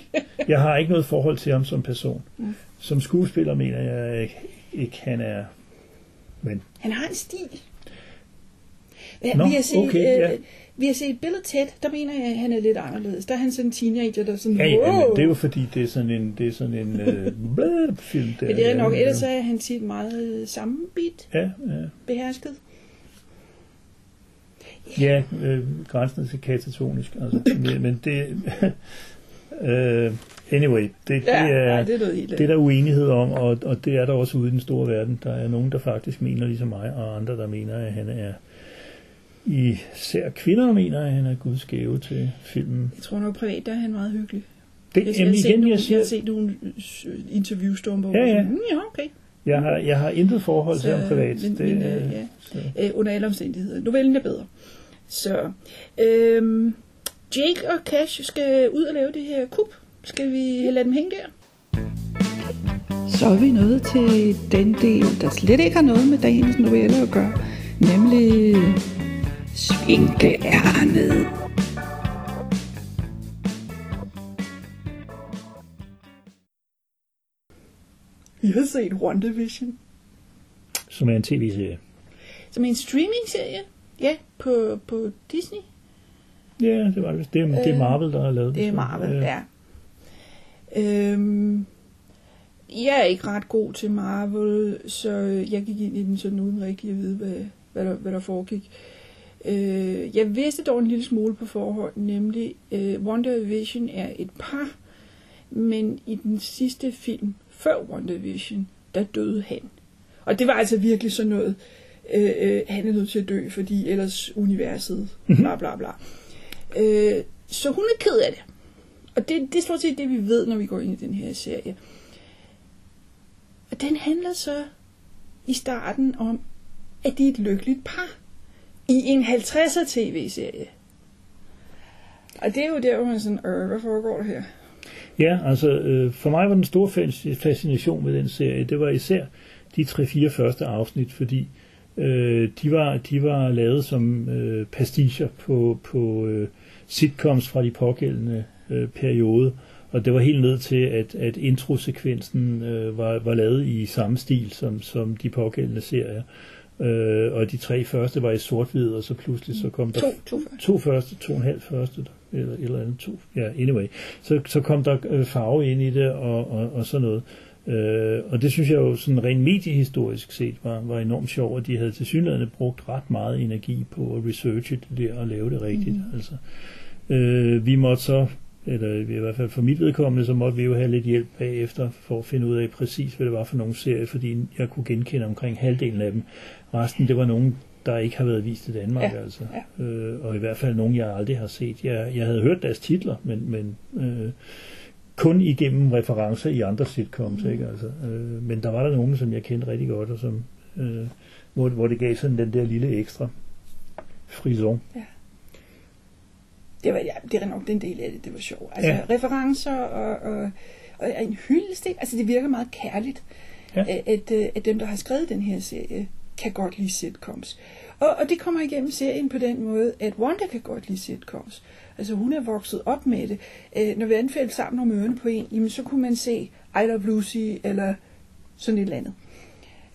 Jeg har ikke noget forhold til ham som person. Mm. Som skuespiller mener jeg ikke, ikke han er... Men. Han har en stil. Ja, Nå, vi har set, okay, øh, ja. Vi har set Bill og Ted, der mener jeg, at han er lidt anderledes. Der er han sådan en teenager, der er sådan... Ja, ja, wow. Det er jo fordi, det er sådan en, det er sådan en øh, film. Der, men det er nok, ja, ellers er han tit meget sammenbit, ja, ja. Behersket. Ja, øh, grænsen til katatonisk. Altså, men det... øh, anyway, det, det, ja, er, nej, det, er det er der uenighed om, og, og det er der også ude i den store verden. Der er nogen, der faktisk mener ligesom mig, og andre, der mener, at han er... Især kvinder mener, at han er guds gave til filmen. Jeg tror nok privat, der er han meget hyggelig. Det, jeg, jamen, jeg, igen, nogle, jeg, siger... jeg har set nogle interviewstormer. Ja, ja. Mm, ja, okay. Jeg har, jeg har intet forhold til ham privat. Men, det, men, øh, ja. øh, under alle omstændigheder. Novellen er bedre. Så, øhm, Jake og Cash skal ud og lave det her kup. Skal vi lade dem hænge der? Så er vi nået til den del, der slet ikke har noget med dagens noveller at gøre. Nemlig svinkeærnet. Vi har set WandaVision. Som er en tv-serie. Som er en streaming-serie, ja, på, på Disney. Ja, det var det. Det er, det er Marvel, der har lavet det. Det er Marvel, ja. ja. Øhm, jeg er ikke ret god til Marvel, så jeg gik ind i den sådan uden rigtig at vide, hvad, hvad, der, hvad der foregik. Øh, jeg vidste dog en lille smule på forhånd, nemlig øh, WandaVision er et par, men i den sidste film, før WandaVision, der døde han. Og det var altså virkelig sådan noget, øh, øh, han er nødt til at dø, fordi ellers universet, bla bla bla. Øh, så hun er ked af det. Og det, det er stort set det, vi ved, når vi går ind i den her serie. Og den handler så i starten om, at de er et lykkeligt par. i en halvtredser tv-serie. Og det er jo der, hvor man sådan, øh, hvad foregår der her? Ja, altså øh, for mig var den store fascination med den serie, det var især de tre-fire første afsnit, fordi øh, de, var, de var lavet som øh, pasticher på, på øh, sitcoms fra de pågældende øh, periode, og det var helt ned til, at, at introsekvensen øh, var, var lavet i samme stil som, som de pågældende serier. Øh, og de tre første var i sort-hvid, og så pludselig så kom der to, to, f- to første, to og en halv første, eller eller andet to, ja, anyway. Så, så kom der øh, farve ind i det, og, og, og sådan noget. Øh, og det synes jeg jo sådan rent mediehistorisk set var, var enormt sjovt, og de havde tilsyneladende brugt ret meget energi på at researche det der og lave det rigtigt. Mm. Altså. Øh, vi måtte så, eller i hvert fald for mit vedkommende, så måtte vi jo have lidt hjælp bagefter for at finde ud af præcis, hvad det var for nogle serier, fordi jeg kunne genkende omkring halvdelen af dem. Resten, det var nogen, der ikke har været vist i Danmark, ja, altså. Ja. Øh, og i hvert fald nogen, jeg aldrig har set. Jeg, jeg havde hørt deres titler, men, men øh, kun igennem referencer i andre sitcoms, mm. ikke? Altså, øh, men der var der nogen, som jeg kendte rigtig godt, og som, øh, hvor, hvor det gav sådan den der lille ekstra frisong. Ja. Det var, ja, det er nok den del af det, det var sjovt. Altså ja. referencer og, og, og en hyldest, altså det virker meget kærligt, ja. at, at dem, der har skrevet den her serie, kan godt lide sitcoms. Og, og det kommer igennem serien på den måde, at Wanda kan godt lide sitcoms. Altså hun er vokset op med det. Øh, når vi anfældte sammen om ørene på en, jamen, så kunne man se I Love Lucy eller sådan et eller andet.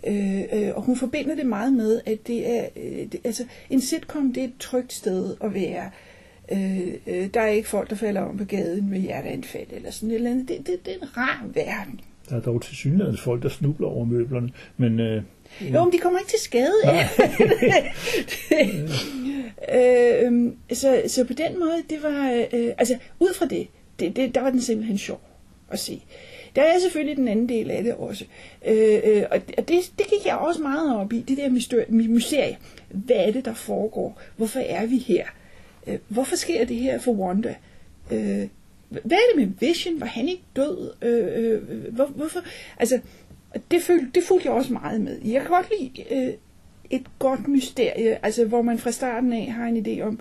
Øh, øh, og hun forbinder det meget med, at det er, øh, det, altså en sitcom, det er et trygt sted at være. Øh, øh, der er ikke folk, der falder om på gaden med hjerteanfald eller sådan et eller andet. Det, det, det er en rar verden. Der er dog tilsyneladende folk, der snubler over møblerne, men... Øh Ja. Jo, men de kommer ikke til skade af øh, så, så på den måde, det var, øh, altså ud fra det, det, det, der var den simpelthen sjov at se. Der er selvfølgelig den anden del af det også. Øh, og det, det gik jeg også meget op i, det der mysterie. Hvad er det, der foregår? Hvorfor er vi her? Øh, hvorfor sker det her for Wanda? Øh, hvad er det med Vision? Var han ikke død? Øh, øh, hvor, hvorfor? Altså... Og det, følte, det fulgte jeg også meget med. Jeg kan godt lide øh, et godt mysterie, altså hvor man fra starten af har en idé om,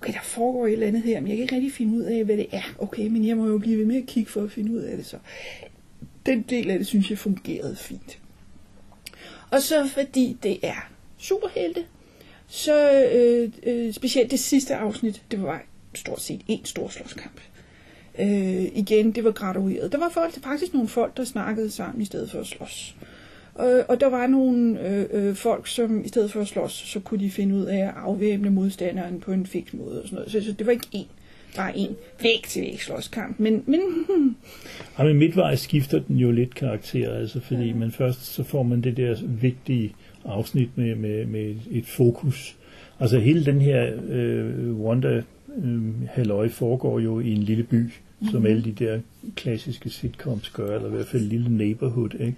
okay, der foregår et eller andet her, men jeg kan ikke rigtig finde ud af, hvad det er. Okay, men jeg må jo blive ved med at kigge for at finde ud af det så. Den del af det, synes jeg, fungerede fint. Og så fordi det er superhelte, så øh, øh, specielt det sidste afsnit, det var stort set en stor slåskamp. Øh, igen, det var gradueret. Der var folk, faktisk nogle folk, der snakkede sammen i stedet for at slås. Og, og der var nogle øh, folk, som i stedet for at slås, så kunne de finde ud af at afvæbne modstanderen på en fiks måde og sådan noget. Så, så det var ikke en, bare en væk til væk slåskamp. Men, men, hmm. ja, men midtvejs skifter den jo lidt karakter, altså, fordi ja. man først så får man det der vigtige afsnit med, med, med et fokus. Altså hele den her øh, Wanda halløj foregår jo i en lille by, som alle de der klassiske sitcoms gør, eller i hvert fald en lille neighborhood, ikke?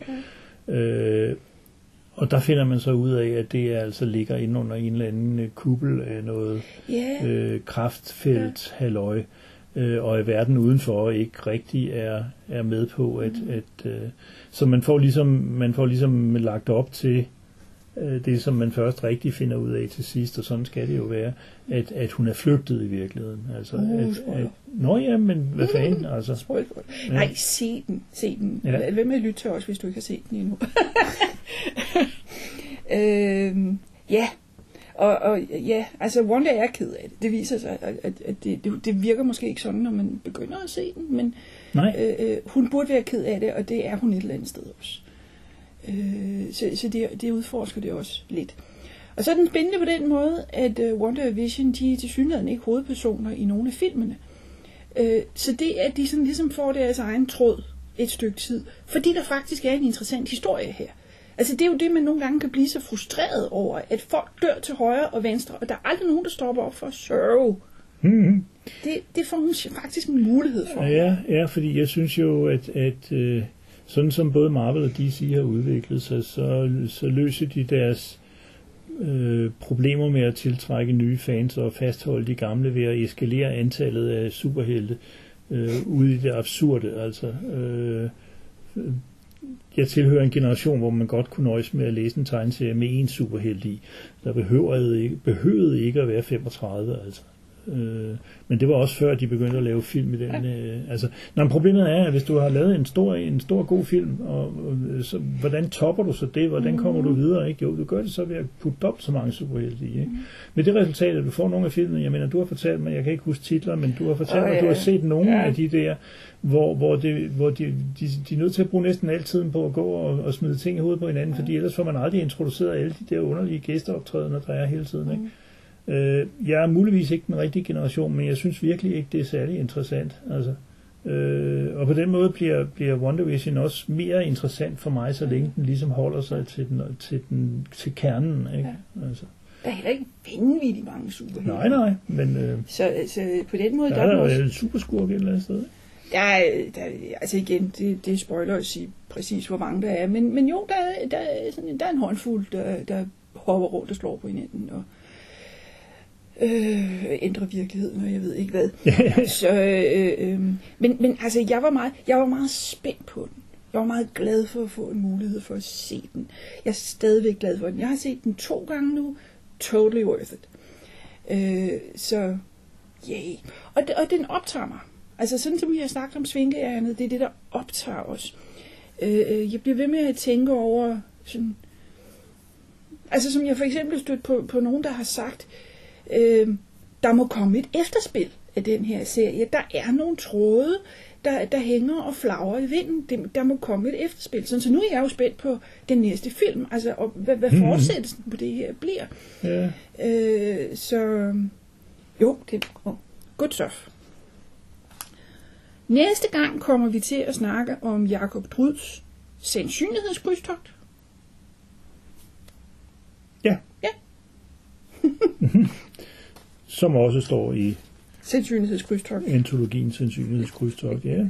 Okay. Øh, og der finder man så ud af, at det altså ligger inde under en eller anden kuppel af noget yeah. øh, kraftfelt halløj, øh, og i verden udenfor ikke rigtig er, er med på, at, mm. at øh, så man får ligesom, man får ligesom lagt op til det, som man først rigtig finder ud af til sidst, og sådan skal det jo være, at, at hun er flygtet i virkeligheden. Altså, mm, at, at, nå ja, men hvad fanden? Altså. Ja. Nej, se den. Se den. Ja. Hvem vil lytte til os, hvis du ikke har set den endnu? øhm, ja, og, og ja, altså Wanda er ked af det. Det viser sig, at, at det, det, det virker måske ikke sådan, når man begynder at se den, men øh, hun burde være ked af det, og det er hun et eller andet sted også. Øh, så så det, det udforsker det også lidt. Og så er den spændende på den måde, at uh, WandaVision, de er tilsyneladende ikke hovedpersoner i nogle af filmene. Øh, så det, at de sådan ligesom får deres egen tråd et stykke tid, fordi der faktisk er en interessant historie her. Altså det er jo det, man nogle gange kan blive så frustreret over, at folk dør til højre og venstre, og der er aldrig nogen, der stopper op for at sørge. Mm-hmm. Det, det får hun faktisk en mulighed for. Ja, ja, fordi jeg synes jo, at... at øh sådan som både Marvel og D C har udviklet sig, så, så løser de deres øh, problemer med at tiltrække nye fans og fastholde de gamle ved at eskalere antallet af superhelte øh, ude i det absurde. Altså, øh, jeg tilhører en generation, hvor man godt kunne nøjes med at læse en tegneserie med en superhelt i. Der behøvede ikke, behøvede ikke at være femogtredive, altså. Øh, men det var også før, de begyndte at lave film i den. Ja. Øh, altså, når problemet er, at hvis du har lavet en stor, en stor god film, og, og, så, hvordan topper du så det? Hvordan kommer du videre? Ikke? Jo, du gør det så ved at putte dobbelt så mange superhelte i. Ikke? Mm. Med det resultat, at du får nogle af filmene, jeg mener, du har fortalt mig, jeg kan ikke huske titler, men du har fortalt oh, mig, ja. Du har set nogle ja. Af de der, hvor, hvor, det, hvor de, de, de er nødt til at bruge næsten al tiden på at gå og, og smide ting i hovedet på hinanden, ja. Fordi ellers får man aldrig introduceret alle de der underlige gæsteoptrædener, der er hele tiden, ikke? Mm. Jeg er muligvis ikke den rigtige generation, men jeg synes virkelig ikke, det er særlig interessant. Altså, øh, og på den måde bliver, bliver WandaVision også mere interessant for mig, så længe den ligesom holder sig til, den, til, den, til kernen. Ikke? Ja. Altså. Der er heller ikke vanvittigt mange superhelte. Nej, nej. Men, øh, så, så på den måde... Der, der er der også... en superskurk et eller andet sted. Ja, der, altså igen, det, det er spoiler at sige præcis, hvor mange der er. Men, men jo, der, der, sådan, der er en håndfuld, der, der hopper rundt og slår på hinanden og... Øh, ændre virkeligheden, og jeg ved ikke hvad. Så, øh, øh, men, men altså, jeg var, meget, jeg var meget spændt på den. Jeg var meget glad for at få en mulighed for at se den. Jeg er stadigvæk glad for den. Jeg har set den to gange nu. Totally worth it. Øh, så, yeah. Og, og den optager mig. Altså, sådan som vi har snakket om svinkehjernet, det er det, der optager os. Øh, jeg bliver ved med at tænke over sådan... Altså, som jeg for eksempel stødt på, på nogen, der har sagt... Øh, der må komme et efterspil af den her serie. Der er nogle tråde, der, der hænger og flagrer i vinden. Det, der må komme et efterspil. Sådan, så nu er jeg jo spændt på den næste film. Altså, og hvad, hvad fortsættelsen på det her bliver. Ja. Øh, så jo, det er good stuff. Næste gang kommer vi til at snakke om Jakob Druds sandsynlighedskrydstogt. Ja. Ja. Som også står i sandsynlighedskrydstogt. Antologien sandsynlighedskrydstogt, ja.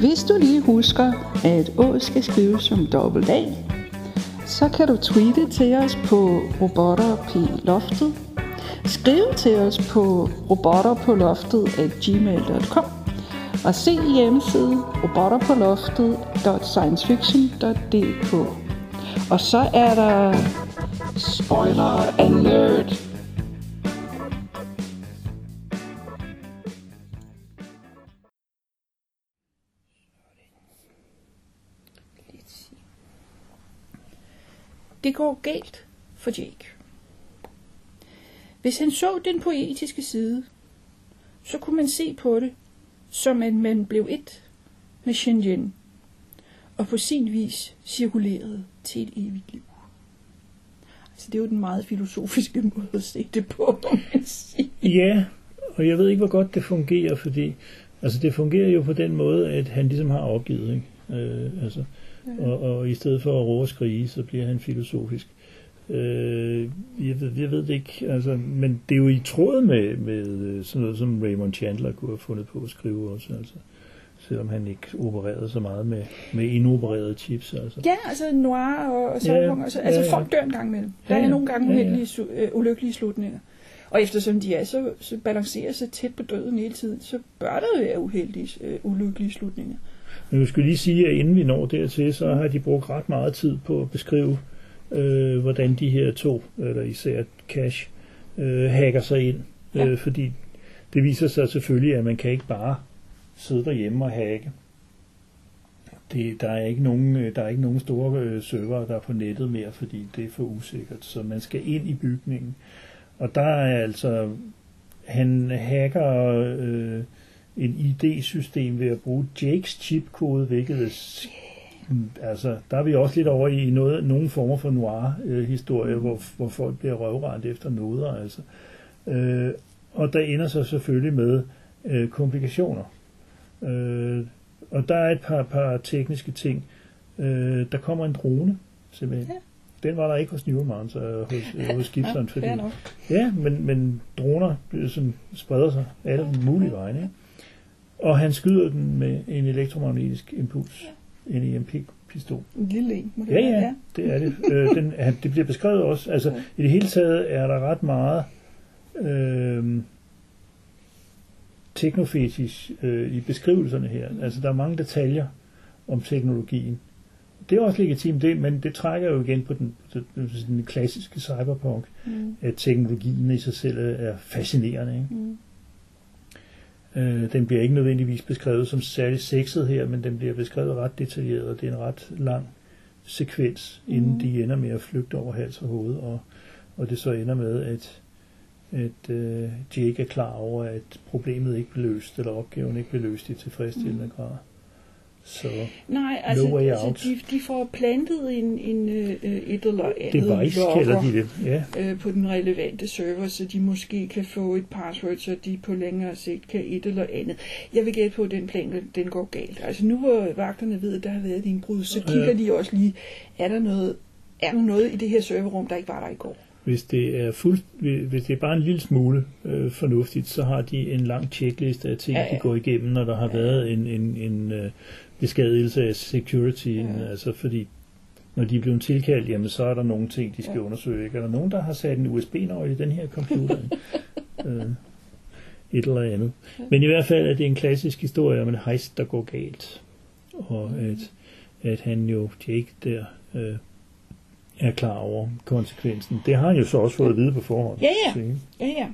Hvis du lige husker, at Å skal skrives som dobbelt A, så kan du tweete til os på robotter på loftet. Skriv til os på robotterpåloftet at gmail punktum com og se hjemmesiden robotterpåloftet punktum sciencefiction punktum d k. Og så er der spoiler alert. Det går galt for Jake. Hvis han så den poetiske side, så kunne man se på det, som at man blev et med Shenzhen, og på sin vis cirkulerede til et evigt liv. Altså det er jo den meget filosofiske måde at se det på, må man sige. Ja, og jeg ved ikke, hvor godt det fungerer, fordi altså det fungerer jo på den måde, at han ligesom har opgivet, ikke? Øh, altså, ja. og, og i stedet for at råbe og skrige, så bliver han filosofisk. Øh, jeg, ved, jeg ved det ikke, altså, men det er jo i tråd med, med sådan noget, som Raymond Chandler kunne have fundet på at skrive også, altså. Selvom han ikke opererede så meget med, med inopererede chips. Altså. Ja, altså noir og, og sådan ja, altså, ja, altså folk dør en gang imellem. Der ja, er nogle gange ja, ja. Su- øh, ulykkelige slutninger. Og eftersom de er så, så balancerer sig tæt på døden hele tiden, så bør der være uheldige, øh, ulykkelige slutninger. Men vi skal lige sige, at inden vi når dertil, så har de brugt ret meget tid på at beskrive, øh, hvordan de her to, eller især Cash, øh, hacker sig ind. Ja. Øh, fordi det viser sig selvfølgelig, at man kan ikke bare sidde derhjemme og hacke. Det, der, er ikke nogen, der er ikke nogen store server, der er på nettet mere, fordi det er for usikkert. Så man skal ind i bygningen. Og der er altså... Han hacker øh, en I D-system ved at bruge Jakes chipkode, hvilket er, altså, der er vi også lidt over i noget, nogle former for noir-historie, øh, hvor, hvor folk bliver røvrendt efter noder. Altså. Øh, og der ender så selvfølgelig med øh, komplikationer. Øh, og der er et par, par tekniske ting. Øh, der kommer en drone, simpelthen. Ja. Den var der ikke hos Neuromancer, øh, hos, øh, hos Gibson. Fordi, ja, ja men, men droner som spreder sig alle mulige veje. Ja. Og han skyder den med en elektromagnetisk impuls. Ja. En E M P-pistol. En lille en. Ja, ja, ja, det er det. øh, den, det bliver beskrevet også. Altså, ja. I det hele taget er der ret meget... Øh, teknofetish øh, i beskrivelserne her. Altså der er mange detaljer om teknologien. Det er også legitimt det, men det trækker jo igen på den, den, den klassiske cyberpunk, mm. at teknologien i sig selv er fascinerende. Ikke? Mm. Øh, den bliver ikke nødvendigvis beskrevet som særlig sexet her, men den bliver beskrevet ret detaljeret, og det er en ret lang sekvens, inden mm. de ender med at flygte over hals og hoved, og, og det så ender med, at, at øh, de ikke er klar over, at problemet ikke bliver løst, eller opgaven ikke bliver løst i tilfredsstillende mm. grad. Så nej, altså, no altså de, de får plantet en, en, en et eller andet logger de ja. øh, på den relevante server, så de måske kan få et password, så de på længere sigt kan et eller andet. Jeg vil gætte på, at den plan den går galt. Altså nu hvor vagterne ved, at der har været et indbrud, så kigger øh. de også lige, er der noget, er der noget i det her serverrum, der ikke var der i går? Hvis det er fuld, hvis det er bare en lille smule øh, fornuftigt, så har de en lang checkliste af ting, ja, ja. de går igennem, når der har ja. været en... en, en øh, beskadelse af securityen, ja. altså fordi når de er blevet tilkaldt, jamen så er der nogle ting, de skal ja. undersøge. Ikke? Er der nogen, der har sat en U S B-nøgle i den her computer? øh, et eller andet. Ja. Men i hvert fald er det en klassisk historie om en heist, der går galt. Og mm. at, at han jo, Jake, der øh, er klar over konsekvensen. Det har han jo så også fået at vide på forhånd. Ja, ja. ja, ja.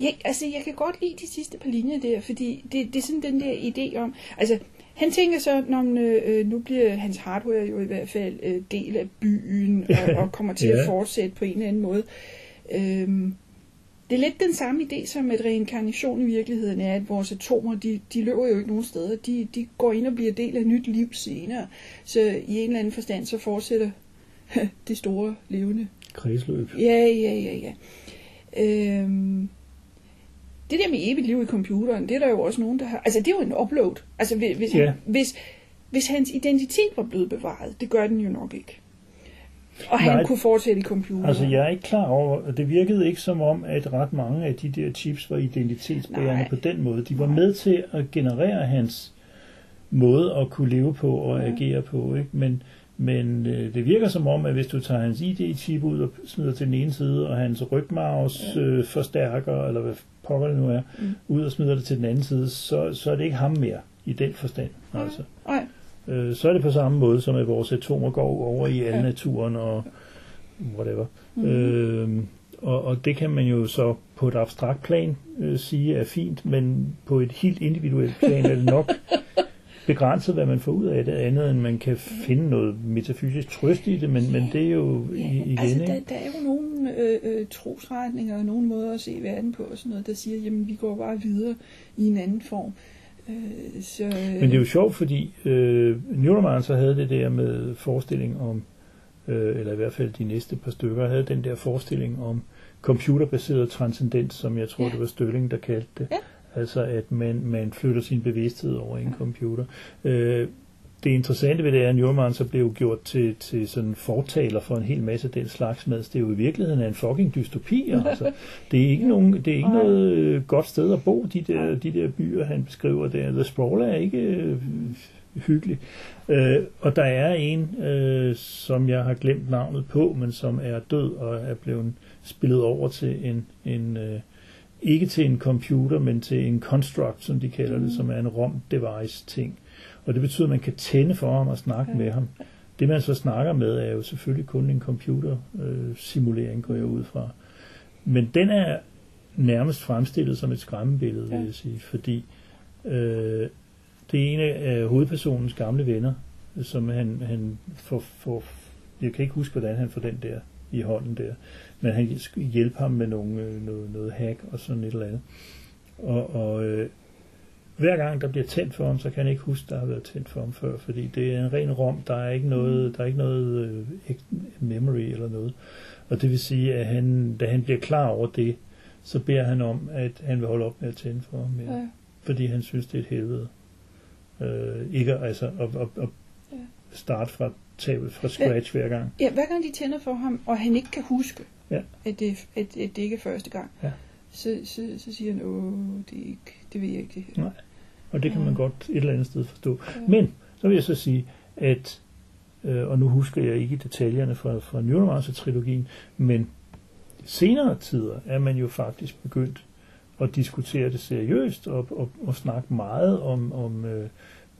ja altså, jeg kan godt lide de sidste par linjer der, fordi det, det er sådan den der idé om... altså han tænker så, når øh, nu bliver hans hardware jo i hvert fald øh, del af byen, og, og kommer til yeah. at fortsætte på en eller anden måde. Øhm, det er lidt den samme idé, som at reinkarnation i virkeligheden er, at vores atomer, de, de løber jo ikke nogen steder. De, de går ind og bliver del af nyt liv senere. Så i en eller anden forstand, så fortsætter det store levende kredsløb. Ja, ja, ja, ja. Øhm, Det der med evigt liv i computeren, det er der jo også nogen, der har... Altså, det er jo en upload. Altså, hvis, yeah. han, hvis, hvis hans identitet var blevet bevaret, det gør den jo nok ikke. Og Nej, han kunne fortsætte i computeren. Altså, jeg er ikke klar over... Det virkede ikke som om, at ret mange af de der chips var identitetsbærende på den måde. De var Nej. med til at generere hans måde at kunne leve på og ja. agere på, ikke? Men... Men øh, det virker som om, at hvis du tager hans I D-chip ud og smider til den ene side, og hans rygmarvs øh, forstærker, eller hvad pokker det nu er, mm. ud og smider det til den anden side, så, så er det ikke ham mere i den forstand. Altså. Okay. Øh, så er det på samme måde, som at vores atomer går over i al naturen og whatever. Mm-hmm. Øh, og, og det kan man jo så på et abstrakt plan øh, sige er fint, men på et helt individuelt plan er det nok... begrænset, hvad man får ud af det, andet end man kan finde noget metafysisk trøst i det, men, ja, men det er jo ja, igen, altså, ikke? Der, der er jo nogle øh, trosretninger og nogle måder at se verden på, og sådan noget, der siger, jamen vi går bare videre i en anden form. Øh, så, øh... Men det er jo sjovt, fordi øh, Neuromancer havde det der med forestilling om, øh, eller i hvert fald de næste par stykker, havde den der forestilling om computerbaseret transcendens, som jeg tror, ja. det var Sterling, der kaldte det. Ja. Altså at man, man flytter sin bevidsthed over i en computer. Øh, det interessante ved det er, at Neuromancer så blev gjort til, til sådan fortaler for en hel masse af den slags med. Det er jo i virkeligheden en fucking dystopi. Altså. Det er ikke, nogen, det er ikke noget godt sted at bo, de der, de der byer, han beskriver der. The Sprawl er ikke øh, hyggelig. Øh, og der er en, øh, som jeg har glemt navnet på, men som er død og er blevet spillet over til en... en øh, ikke til en computer, men til en construct, som de kalder mm. det, som er en rom device ting. Og det betyder, at man kan tænde for ham og snakke okay. med ham. Det, man så snakker med, er jo selvfølgelig kun en computersimulering, øh, går jeg ud fra. Men den er nærmest fremstillet som et skræmmebillede, okay. vil jeg sige, fordi øh, det er en af hovedpersonens gamle venner, som han, han får, får... Jeg kan ikke huske, hvordan han får den der i hånden der. Men han hjælper ham med nogle, noget, noget hack og sådan et eller andet. Og, og øh, hver gang der bliver tændt for ham, så kan jeg ikke huske, der har været tændt for ham før, fordi det er en ren rom, der er ikke noget, der er ikke noget øh, memory eller noget. Og det vil sige, at han, da han bliver klar over det, så beder han om, at han vil holde op med at tænde for ham mere, ja. fordi han synes, det er et helvede. Øh, ikke altså at, at, at starte fra tablet fra scratch hver gang. Ja, hver gang de tænder for ham, og han ikke kan huske, ja. At, det, at, at det ikke er første gang, ja. så, så, så siger han, åh, det, er ikke, det vil jeg ikke det her. Nej, og det kan man ja. godt et eller andet sted forstå. Ja. Men, så vil jeg så sige, at, øh, og nu husker jeg ikke detaljerne fra, fra Neuromancer-trilogien, men senere tider er man jo faktisk begyndt og diskutere det seriøst og, og, og snakke meget om, om øh,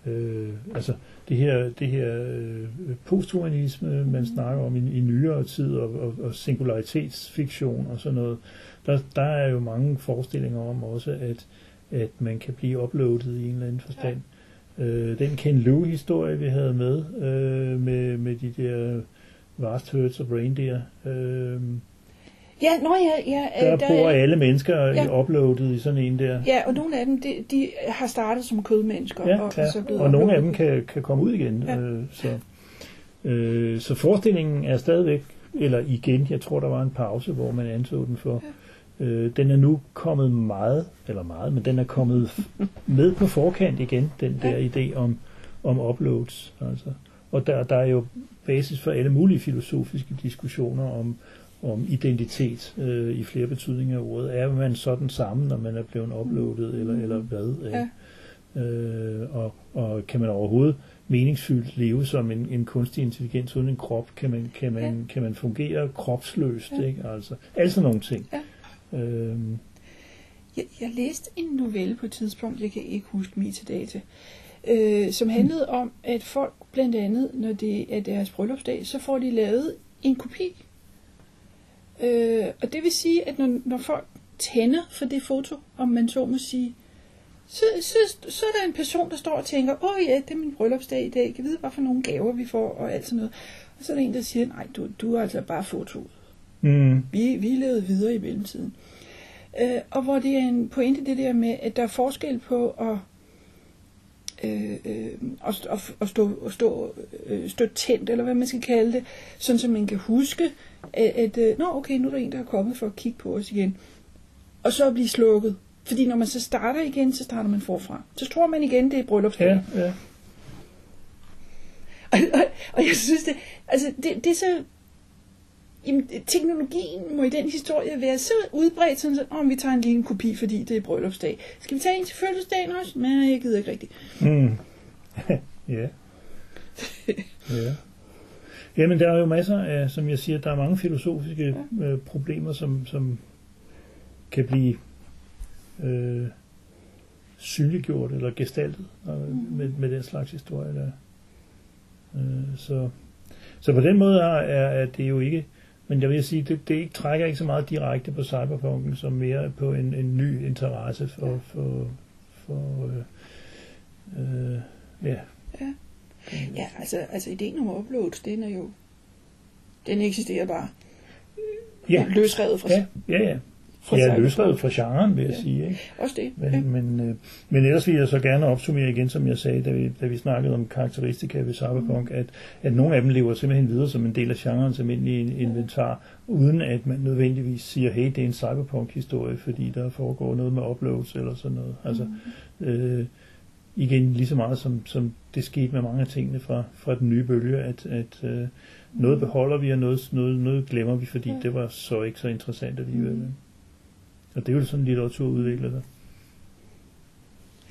øh, altså det her, det her øh, posthumanisme, man snakker om i, i nyere tid, og, og, og singularitetsfiktion og sådan noget. Der, der er jo mange forestillinger om også, at, at man kan blive uploadet i en eller anden forstand. Ja. Øh, den Ken Liu-historie, vi havde med, øh, med, med de der vast herds og reindeer, øh, ja, nå, ja, ja, der, der bor alle mennesker ja. uploadet i sådan en der. Ja, og nogle af dem, de, de har startet som kødmennesker. Ja, og, ja. og, så og, og nogle af dem kan, kan komme ud igen. Ja. Øh, så, øh, så forestillingen er stadigvæk, eller igen, jeg tror der var en pause, hvor man anså den for. Ja. Øh, den er nu kommet meget, eller meget, men den er kommet med på forkant igen, den der ja. idé om, om uploads. Altså. Og der, der er jo basis for alle mulige filosofiske diskussioner om, om identitet øh, i flere betydninger af ordet. Er man sådan sammen, når man er blevet uploadet, mm. eller, eller hvad? Ja. Øh, og, og kan man overhovedet meningsfyldt leve som en, en kunstig intelligens uden en krop? Kan man, kan man, ja. kan man fungere kropsløst? Ja. Ikke? Altså, altså nogle ting. Ja. Øhm. Jeg, jeg læste en novelle på et tidspunkt, jeg kan ikke huske mig til data, øh, som handlede mm. om, at folk blandt andet, når det er deres bryllupsdag, så får de lavet en kopi. Øh, og det vil sige, at når, når folk tænder for det foto, om man så må sige, så, så, så er der en person, der står og tænker, åh ja, det er min bryllupsdag i dag, jeg kan vide, hvad for nogle gaver vi får, og alt sådan noget. Og så er der en, der siger, nej, du, du er altså bare fotoet. Mm. Vi, vi levede videre i mellemtiden. Øh, og hvor det er en pointe, det der med, at der er forskel på at, øh, øh, at, at, at stå, at stå, øh, stå tændt, eller hvad man skal kalde det, sådan som man kan huske, at, at nå okay, nu er der en, der er kommet for at kigge på os igen, og så blive slukket, fordi når man så starter igen, så starter man forfra, så tror man igen, det er bryllupsdagen. Ja, ja. og, og, og jeg synes det, altså det, det er så, jamen, teknologien må i den historie være så udbredt, sådan om oh, vi tager en lille kopi, fordi det er bryllupsdag, skal vi tage en til fødselsdagen også? Men jeg gider ikke rigtigt. mm. ja ja Jamen, der er jo masser af, som jeg siger, der er mange filosofiske øh, problemer, som, som kan blive øh, synliggjort eller gestaltet øh, med, med den slags historie. Der. Øh, så, så på den måde er, er det jo ikke, men jeg vil sige, det, det ikke, trækker ikke så meget direkte på cyberpunken, som mere på en, en ny interesse for, for, for øh, øh, ja. Ja. Ja, altså, altså ideen om uploads, den er jo, den eksisterer bare ja. løsrevet fra, ja, ja, ja. fra ja, løsrevet fra genren, vil jeg ja. sige. Ikke? Også det. Men, ja. men, øh, men ellers vil jeg så gerne opsummere igen, som jeg sagde, da vi, da vi snakkede om karakteristika ved cyberpunk, mm. at, at nogle af dem lever simpelthen videre som en del af genrens almindelige inventar, ja. uden at man nødvendigvis siger, hey, det er en cyberpunk-historie, fordi der foregår noget med uploads eller sådan noget. Altså, mm. øh, igen lige så meget som, som det skete med mange af tingene fra, fra den nye bølge, at, at øh, noget beholder vi, og noget, noget, noget glemmer vi, fordi ja. det var så ikke så interessant alligevel. Mm. Og det er jo sådan, litteratur udvikler sig.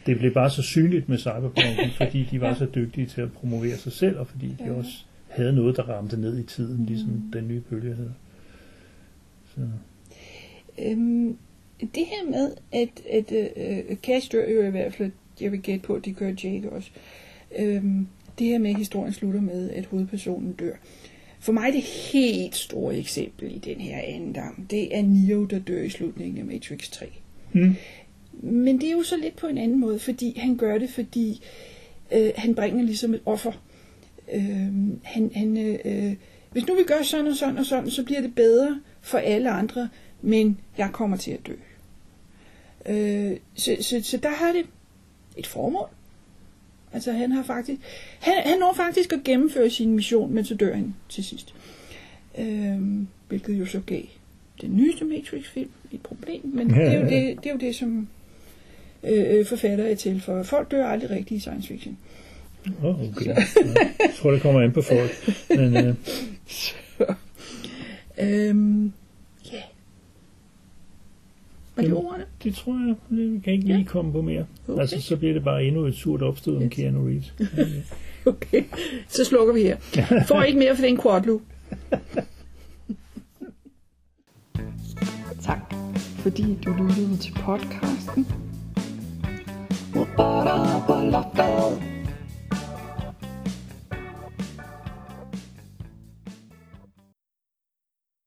Det blev bare så synligt med cyberpunken, fordi de var så dygtige til at promovere sig selv, og fordi de ja. også havde noget, der ramte ned i tiden, ligesom mm. den nye bølge havde. Så. Øhm, det her med, at, at øh, Cash dør jo i hvert fald, jeg vil gætte på, at de gør Jake også. Øhm, det her med, at historien slutter med, at hovedpersonen dør. For mig er det helt store eksempel i den her andendam. Det er Neo, der dør i slutningen af Matrix tre. Mm. Men det er jo så lidt på en anden måde, fordi han gør det, fordi øh, han bringer ligesom et offer. Øh, han, han, øh, hvis nu vi gør sådan og sådan og sådan, så bliver det bedre for alle andre, men jeg kommer til at dø. Øh, så, så, så der har det et formål. Altså han har faktisk, han, han når faktisk at gennemføre sin mission, men så dør han til sidst. Øhm, hvilket jo så gav den nyeste Matrix-film et problem, men ja, det, er jo det, det er jo det, som øh, forfatter er til, for folk dør aldrig rigtigt i science fiction. Oh, okay. Ja, jeg tror, det kommer ind på folk. Men, øh. så, øhm, yeah. Var det ordene? Det tror jeg. Vi kan ikke lige ja. komme på mere. Okay. Altså, så bliver det bare endnu et surt opstød om yes. Keanu Reeves. Okay. okay, så slukker vi her. Får ikke mere for den quadloop. Tak fordi du lyttede til podcasten.